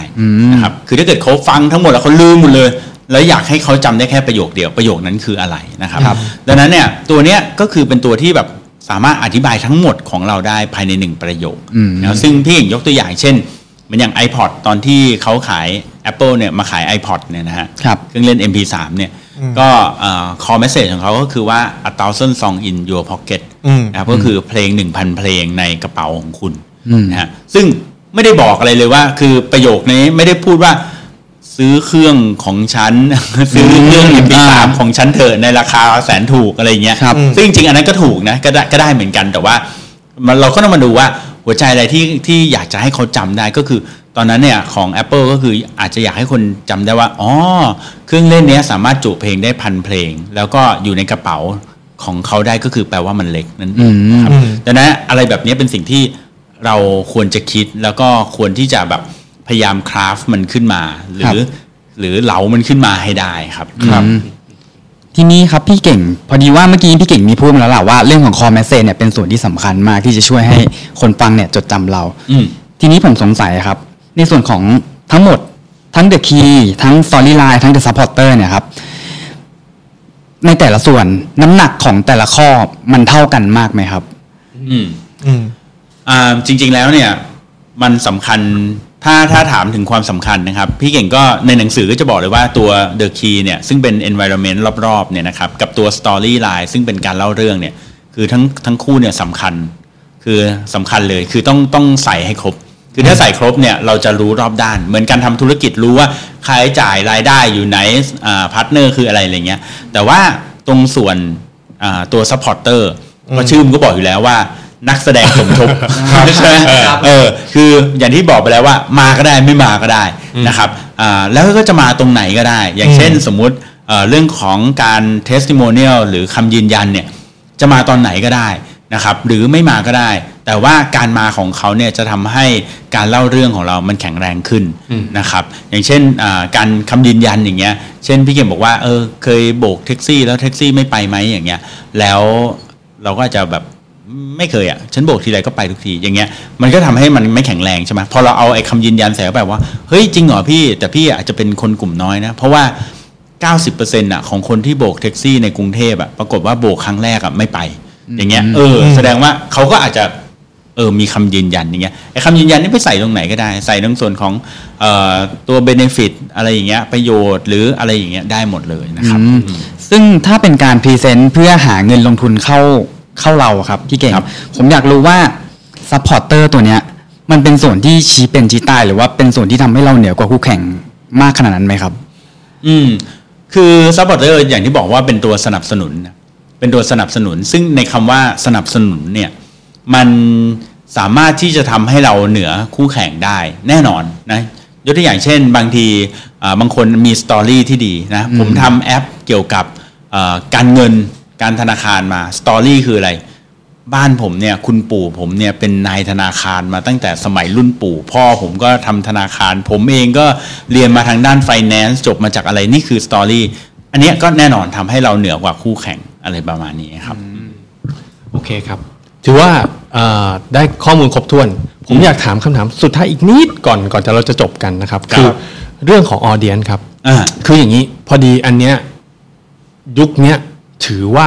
นะครับคือถ้าเกิดเขาฟังทั้งหมดแล้วเขาลืมหมดเลยแล้วอยากให้เขาจำได้แค่ประโยคเดียวประโยคนั้นคืออะไรนะครับดังนั้นเนี่ยตัวเนี้ยก็คือเป็นตัวที่แบบสามารถอธิบายทั้งหมดของเราได้ภายในหนึ่งประโยคนะซึ่งพี่เองยกตัวอย่างเช่นเหมือนอย่าง iPod ตอนที่เขาขาย Apple เนี่ยมาขาย iPod เนี่ยนะฮะเครื่องเล่น เอ็ม พี ทรี เนี่ยก็เอ่อ core message ของเขาก็คือว่า a thousand song in your pocket นะครับก็คือเพลง หนึ่งพัน เพลงในกระเป๋าของคุณนะฮะซึ่งไม่ได้บอกอะไรเลยว่าคือประโยคนี้ไม่ได้พูดว่าซื้อเครื่องของฉันซื้อเครื่อง เอ็ม พี ทรี ของฉันเถอะในราคาแสนถูกอะไรเงี้ยซึ่งจริงๆอันนั้นก็ถูกนะก็ได้ก็ได้เหมือนกันแต่ว่าเราก็ต้องมาดูว่าหัวใจอะไรที่ที่อยากจะให้เขาจำได้ก็คือตอนนั้นเนี่ยของ Apple ก็คืออาจจะอยากให้คนจำได้ว่าอ๋อเครื่องเล่นนี้สามารถจุเพลงได้พันเพลงแล้วก็อยู่ในกระเป๋าของเขาได้ก็คือแปลว่ามันเล็กนั่นเองครับดังนั้นอะไรแบบนี้เป็นสิ่งที่เราควรจะคิดแล้วก็ควรที่จะแบบพยายามคราฟมันขึ้นมาหรือหรือเหลามันขึ้นมาให้ได้ครับครับทีนี้ครับพี่เก่งพอดีว่าเมื่อกี้พี่เก่งมีพูดมาแล้วล่ะว่าเรื่องของ core message เนี่ยเป็นส่วนที่สำคัญมากที่จะช่วยให้คนฟังเนี่ยจดจำเราทีนี้ผมสงสัยครับในส่วนของทั้งหมดทั้ง the key ทั้ง storyline ทั้ง the supporter เนี่ยครับในแต่ละส่วนน้ำหนักของแต่ละข้อมันเท่ากันมากไหมครับอืมอืมอ่าจริงๆแล้วเนี่ยมันสำคัญถ้าถ้าถามถึงความสำคัญนะครับพี่เก่งก็ในหนังสือก็จะบอกเลยว่าตัว The Key เนี่ยซึ่งเป็น environment รอบๆเนี่ยนะครับกับตัว story line ซึ่งเป็นการเล่าเรื่องเนี่ยคือทั้งทั้งคู่เนี่ยสำคัญคือสำคัญเลยคือต้องต้องใส่ให้ครบคือถ้าใส่ครบเนี่ยเราจะรู้รอบด้านเหมือนการทำธุรกิจรู้ว่าค่าใช้จ่ายรายได้อยู่ไหนอ่าพาร์ทเนอร์คืออะไรอะไรเงี้ยแต่ว่าตรงส่วนอ่าตัว supporter ก็ชื่อมันก็บอกอยู่แล้วว่านักแสดงสมทบใช่ไหมเออคืออย่างที่บอกไปแล้วว่ามาก็ได้ไม่มาก็ได้นะครับอ่าแล้วก็จะมาตรงไหนก็ได้อย่างเช่นสมมุติเรื่องของการ testimonial หรือคำยืนยันเนี่ยจะมาตอนไหนก็ได้ นะครับหรือไม่มาก็ได้แต่ว่าการมาของเขาเนี่ยจะทำให้การเล่าเรื่องของเรามันแข็งแรงขึ้นนะครับอย่างเช่นการคำยืนยันอย่างเงี้ยเช่นพี่เกมบอกว่าเออเคยโบกแท็กซี่แล้วแท็กซี่ไม่ไปไหมอย่างเงี้ยแล้วเราก็จะแบบไม่เคยอ่ะฉันโบกทีไรก็ไปทุกทีอย่างเงี้ยมันก็ทำให้มันไม่แข็งแรงใช่ไหมพอเราเอาไอ้คำยืนยันใส่เข้าไปว่าเฮ้ยจริงเหรอพี่แต่พี่อาจจะเป็นคนกลุ่มน้อยนะเพราะว่าเก้าสิบเปอร์เซ็นต์ อ่ะของคนที่โบกแท็กซี่ในกรุงเทพอ่ะปรากฏว่าโบกครั้งแรกอ่ะไม่ไปอย่างเงี้ยเออแสดงว่าเขาก็อาจจะเออมีคำยืนยันอย่างเงี้ยไอ้คำยืนยันนี่ไปใส่ตรงไหนก็ได้ใส่ตรงส่วนของเอ่อตัว benefit อะไรอย่างเงี้ยประโยชน์หรืออะไรอย่างเงี้ยได้หมดเลยนะครับซึ่งถ้าเป็นการพรีเซนต์เพื่อหาเงินลงทุนเข้าเข้าเราครับพี่เก่งผมอยากรู้ว่าซัพพอร์เตอร์ตัวเนี้ยมันเป็นส่วนที่ชี้เป็นชี้ตายหรือว่าเป็นส่วนที่ทำให้เราเหนือกว่าคู่แข่งมากขนาดนั้นไหมครับอืมคือซัพพอร์เตอร์อย่างที่บอกว่าเป็นตัวสนับสนุนเป็นตัวสนับสนุนซึ่งในคำว่าสนับสนุนเนี่ยมันสามารถที่จะทำให้เราเหนือคู่แข่งได้แน่นอนนะยกตัวอย่างเช่นบางทีบางคนมีสตอรี่ที่ดีนะผมทำแอปเกี่ยวกับการเงินการธนาคารมาสตอรี่คืออะไรบ้านผมเนี่ยคุณปู่ผมเนี่ยเป็นนายธนาคารมาตั้งแต่สมัยรุ่นปู่พ่อผมก็ทำธนาคารผมเองก็เรียนมาทางด้านไฟแนนซ์จบมาจากอะไรนี่คือสตอรี่อันนี้ก็แน่นอนทำให้เราเหนือกว่าคู่แข่งอะไรประมาณนี้ครับโอเคครับถือว่าได้ข้อมูลครบถ้วนผมอยากถามคำถามสุดท้ายอีกนิดก่อนก่อนจะเราจะจบกันนะครับคือเรื่องของออเดียนครับคืออย่างนี้พอดีอันเนี้ยยุคเนี้ยถือว่า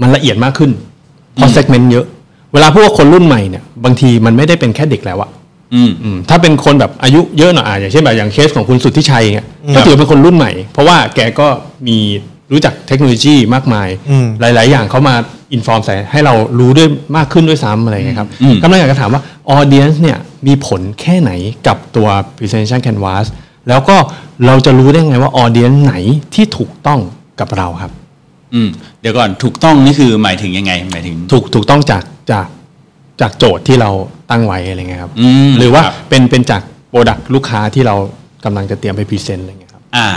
มันละเอียดมากขึ้นเพราะเซกเมนต์เยอะเวลาพูดว่าคนรุ่นใหม่เนี่ยบางทีมันไม่ได้เป็นแค่เด็กแล้วอะถ้าเป็นคนแบบอายุเยอะหน่อยอย่างเช่นแบบอย่างเคสของคุณสุทธิชัยเนี่ยก็ถือเป็นคนรุ่นใหม่เพราะว่าแกก็มีรู้จักเทคโนโลยีมากมายหลายๆอย่างเข้ามาอินฟอร์มใส่ให้เรารู้ด้วยมากขึ้นด้วยซ้ำอะไรเงี้ยครับกำลังอยากจะถามว่าออเดียนซ์เนี่ยมีผลแค่ไหนกับตัว Presentation Canvas แล้วก็เราจะรู้ได้ไงว่าออเดียนซ์ไหนที่ถูกต้องกับเราครับอืมเดี๋ยวก่อนถูกต้องนี่คือหมายถึงยังไงหมายถึงถูกถูกต้องจากจากจากโจทย์ที่เราตั้งไว้อะไรเงี้ยครับหรือว่าเป็นเป็นจากโปรดักต์ลูกค้าที่เรากำลังจะเตรียมไปพรีเซนต์อะไรเงี้ยครับอ่า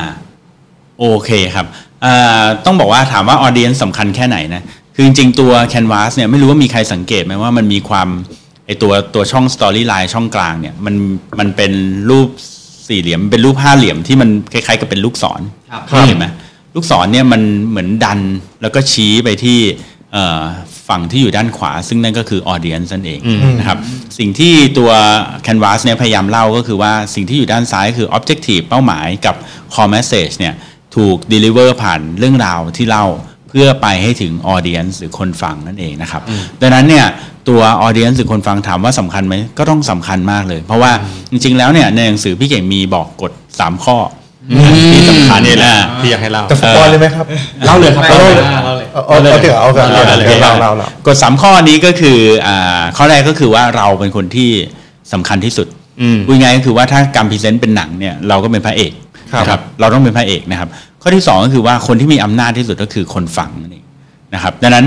โอเคครับอ่าต้องบอกว่าถามว่าออเดียนซ์สำคัญแค่ไหนนะคือจริงๆตัว Canvas เนี่ยไม่รู้ว่ามีใครสังเกตไหมว่ามันมีความไอตัวตัวช่อง Storyline ช่องกลางเนี่ยมันมันเป็นรูปสี่เหลี่ยมเป็นรูปห้าเหลี่ยมที่มันคล้ายๆกับเป็นลูกศรเห็นไหมลูกศรเนี่ยมันเหมือนดันแล้วก็ชี้ไปที่ฝั่งที่อยู่ด้านขวาซึ่งนั่นก็คือ Audience นั่นเองนะครับสิ่งที่ตัว Canvas เนี่ยพยายามเล่าก็คือว่าสิ่งที่อยู่ด้านซ้ายคือ Objective เป้าหมายกับ Core Message เนี่ยถูก deliver ผ่านเรื่องราวที่เล่าเพื่อไปให้ถึง Audience หรือคนฟังนั่นเองนะครับดังนั้นเนี่ยตัว Audience หรือคนฟังถามว่าสำคัญไหมก็ต้องสำคัญมากเลยเพราะว่าจริงๆแล้วเนี่ยในหนังสือพี่เก่งมีบอกกฎสามข้อที่สำคัญนี่แหละที่อยากให้เล่าจะสปอยเลยไหมครับเล่าเลยครับเล่าเลยเอาเลยเอาเถอะเอากันเราเรากฎสามข้อนี้ก็คือข้อแรกก็คือว่าเราเป็นคนที่สำคัญที่สุดพูดง่ายก็คือว่าถ้าการพรีเซนต์เป็นหนังเนี่ยเราก็เป็นพระเอกนะครับเราต้องเป็นพระเอกนะครับข้อที่สองก็คือว่าคนที่มีอำนาจที่สุดก็คือคนฟังนั่นเองนะครับดังนั้น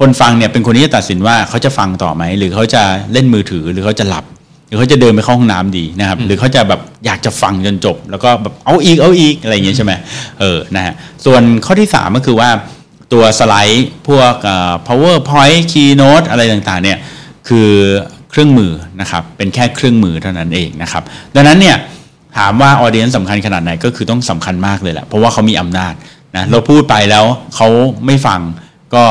คนฟังเนี่ยเป็นคนที่จะตัดสินว่าเขาจะฟังต่อไหมหรือเขาจะเล่นมือถือหรือเขาจะหลับหรือเขาจะเดินไปเข้าห้องน้ำดีนะครับหรือเขาจะแบบอยากจะฟังจนจบแล้วก็แบบเอาอีกเอาอีกอะไรอย่างเงี้ยใช่ไหมเออนะฮะส่วนข้อที่สามก็คือว่าตัวสไลด์พวก PowerPoint Keynote อะไรต่างๆเนี่ยคือเครื่องมือนะครับเป็นแค่เครื่องมือเท่านั้นเองนะครับดังนั้นเนี่ยถามว่าออเดียนซ์สำคัญขนาดไหนก็คือต้องสำคัญมากเลยแหละเพราะว่าเขามีอำนาจนะเราพูดไปแล้วเขาไม่ฟังก็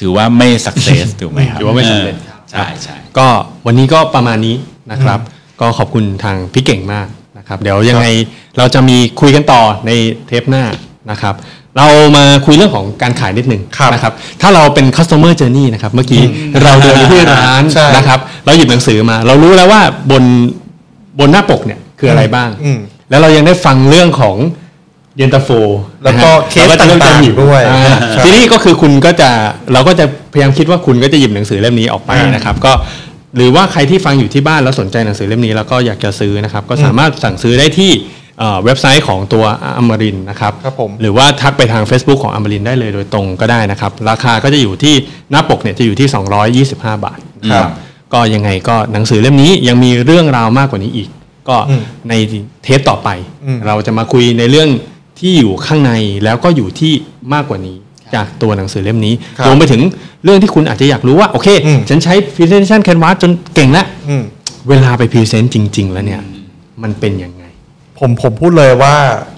ถือว่าไม่สักเซสถูกไหมครับถือว่าไม่สำเร็จใช่ใช่ก็วันนี้ก็ประมาณนี้นะครับก็ขอบคุณทางพี่เก่งมากนะครับเดี๋ยวยังไงเราจะมีคุยกันต่อในเทปหน้านะครับเรามาคุยเรื่องของการขายนิดนึงนะครับถ้าเราเป็น customer journey นะครับเมื่อกี้เราเดินไปที่ร้านนะครับเราหยิบหนังสือมาเรารู้แล้วว่าบนบนหน้าปกเนี่ยคืออะไรบ้างแล้วเรายังได้ฟังเรื่องของเย็นตาโฟแล้วก็เคสต่างๆด้วยทีนี้ก็คือคุณก็จะเราก็จะพยายามคิดว่าคุณก็จะหยิบหนังสือเล่มนี้ออกไปนะครับก็หรือว่าใครที่ฟังอยู่ที่บ้านแล้วสนใจหนังสือเล่มนี้แล้วก็อยากจะซื้อนะครับก็สามารถสั่งซื้อได้ที่เว็บไซต์ของตัวอมรินทร์นะครับหรือว่าทักไปทาง Facebook ของอมรินทร์ได้เลยโดยตรงก็ได้นะครับราคาก็จะอยู่ที่หน้าปกเนี่ยจะอยู่ที่สองร้อยยี่สิบห้าบาทครับก็ยังไงก็หนังสือเล่มนี้ยังมีเรื่องราวมากกว่านี้อีกก็ในเทปต่อไปเราจะมาคุยในเรื่องที่อยู่ข้างในแล้วก็อยู่ที่มากกว่านี้ จากตัวหนังสือเล่มนี้รวมไปถึงเรื่องที่คุณอาจจะอยากรู้ว่าโอเคฉันใช้ Presentation Canvas จนเก่งแล้วเวลาไป present จริงๆแล้วเนี่ยมันเป็นยังไงผมผมพูดเลยว่า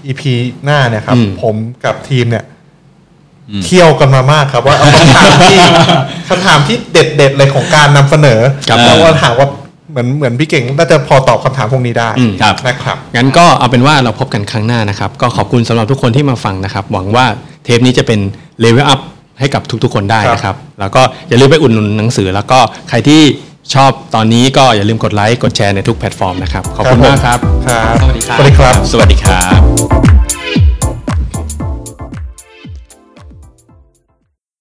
อี พี หน้าเนี่ยครับผมกับทีมเนี่ยเที่ยวกันมามากครับว่าเอาคำถามที่คำถามที่เด็ดๆเลยของการนำเสนอแล้วก็ถามว่าเหมือนเหมือนพี่เก่งน่าจะพอตอบคำถามพวกนี้ได้นะครับงั้นก็เอาเป็นว่าเราพบกันครั้งหน้านะครับก็ขอบคุณสำหรับทุกคนที่มาฟังนะครับหวังว่าเทปนี้จะเป็น Level Up ให้กับทุกๆคนได้นะครับแล้วก็อย่าลืมไปอุดหนุนหนังสือแล้วก็ใครที่ชอบตอนนี้ก็อย่าลืมกดไลค์กดแชร์ในทุกแพลตฟอร์มนะครับขอบคุณมากครับสวัสดีครับสวัสดีครับ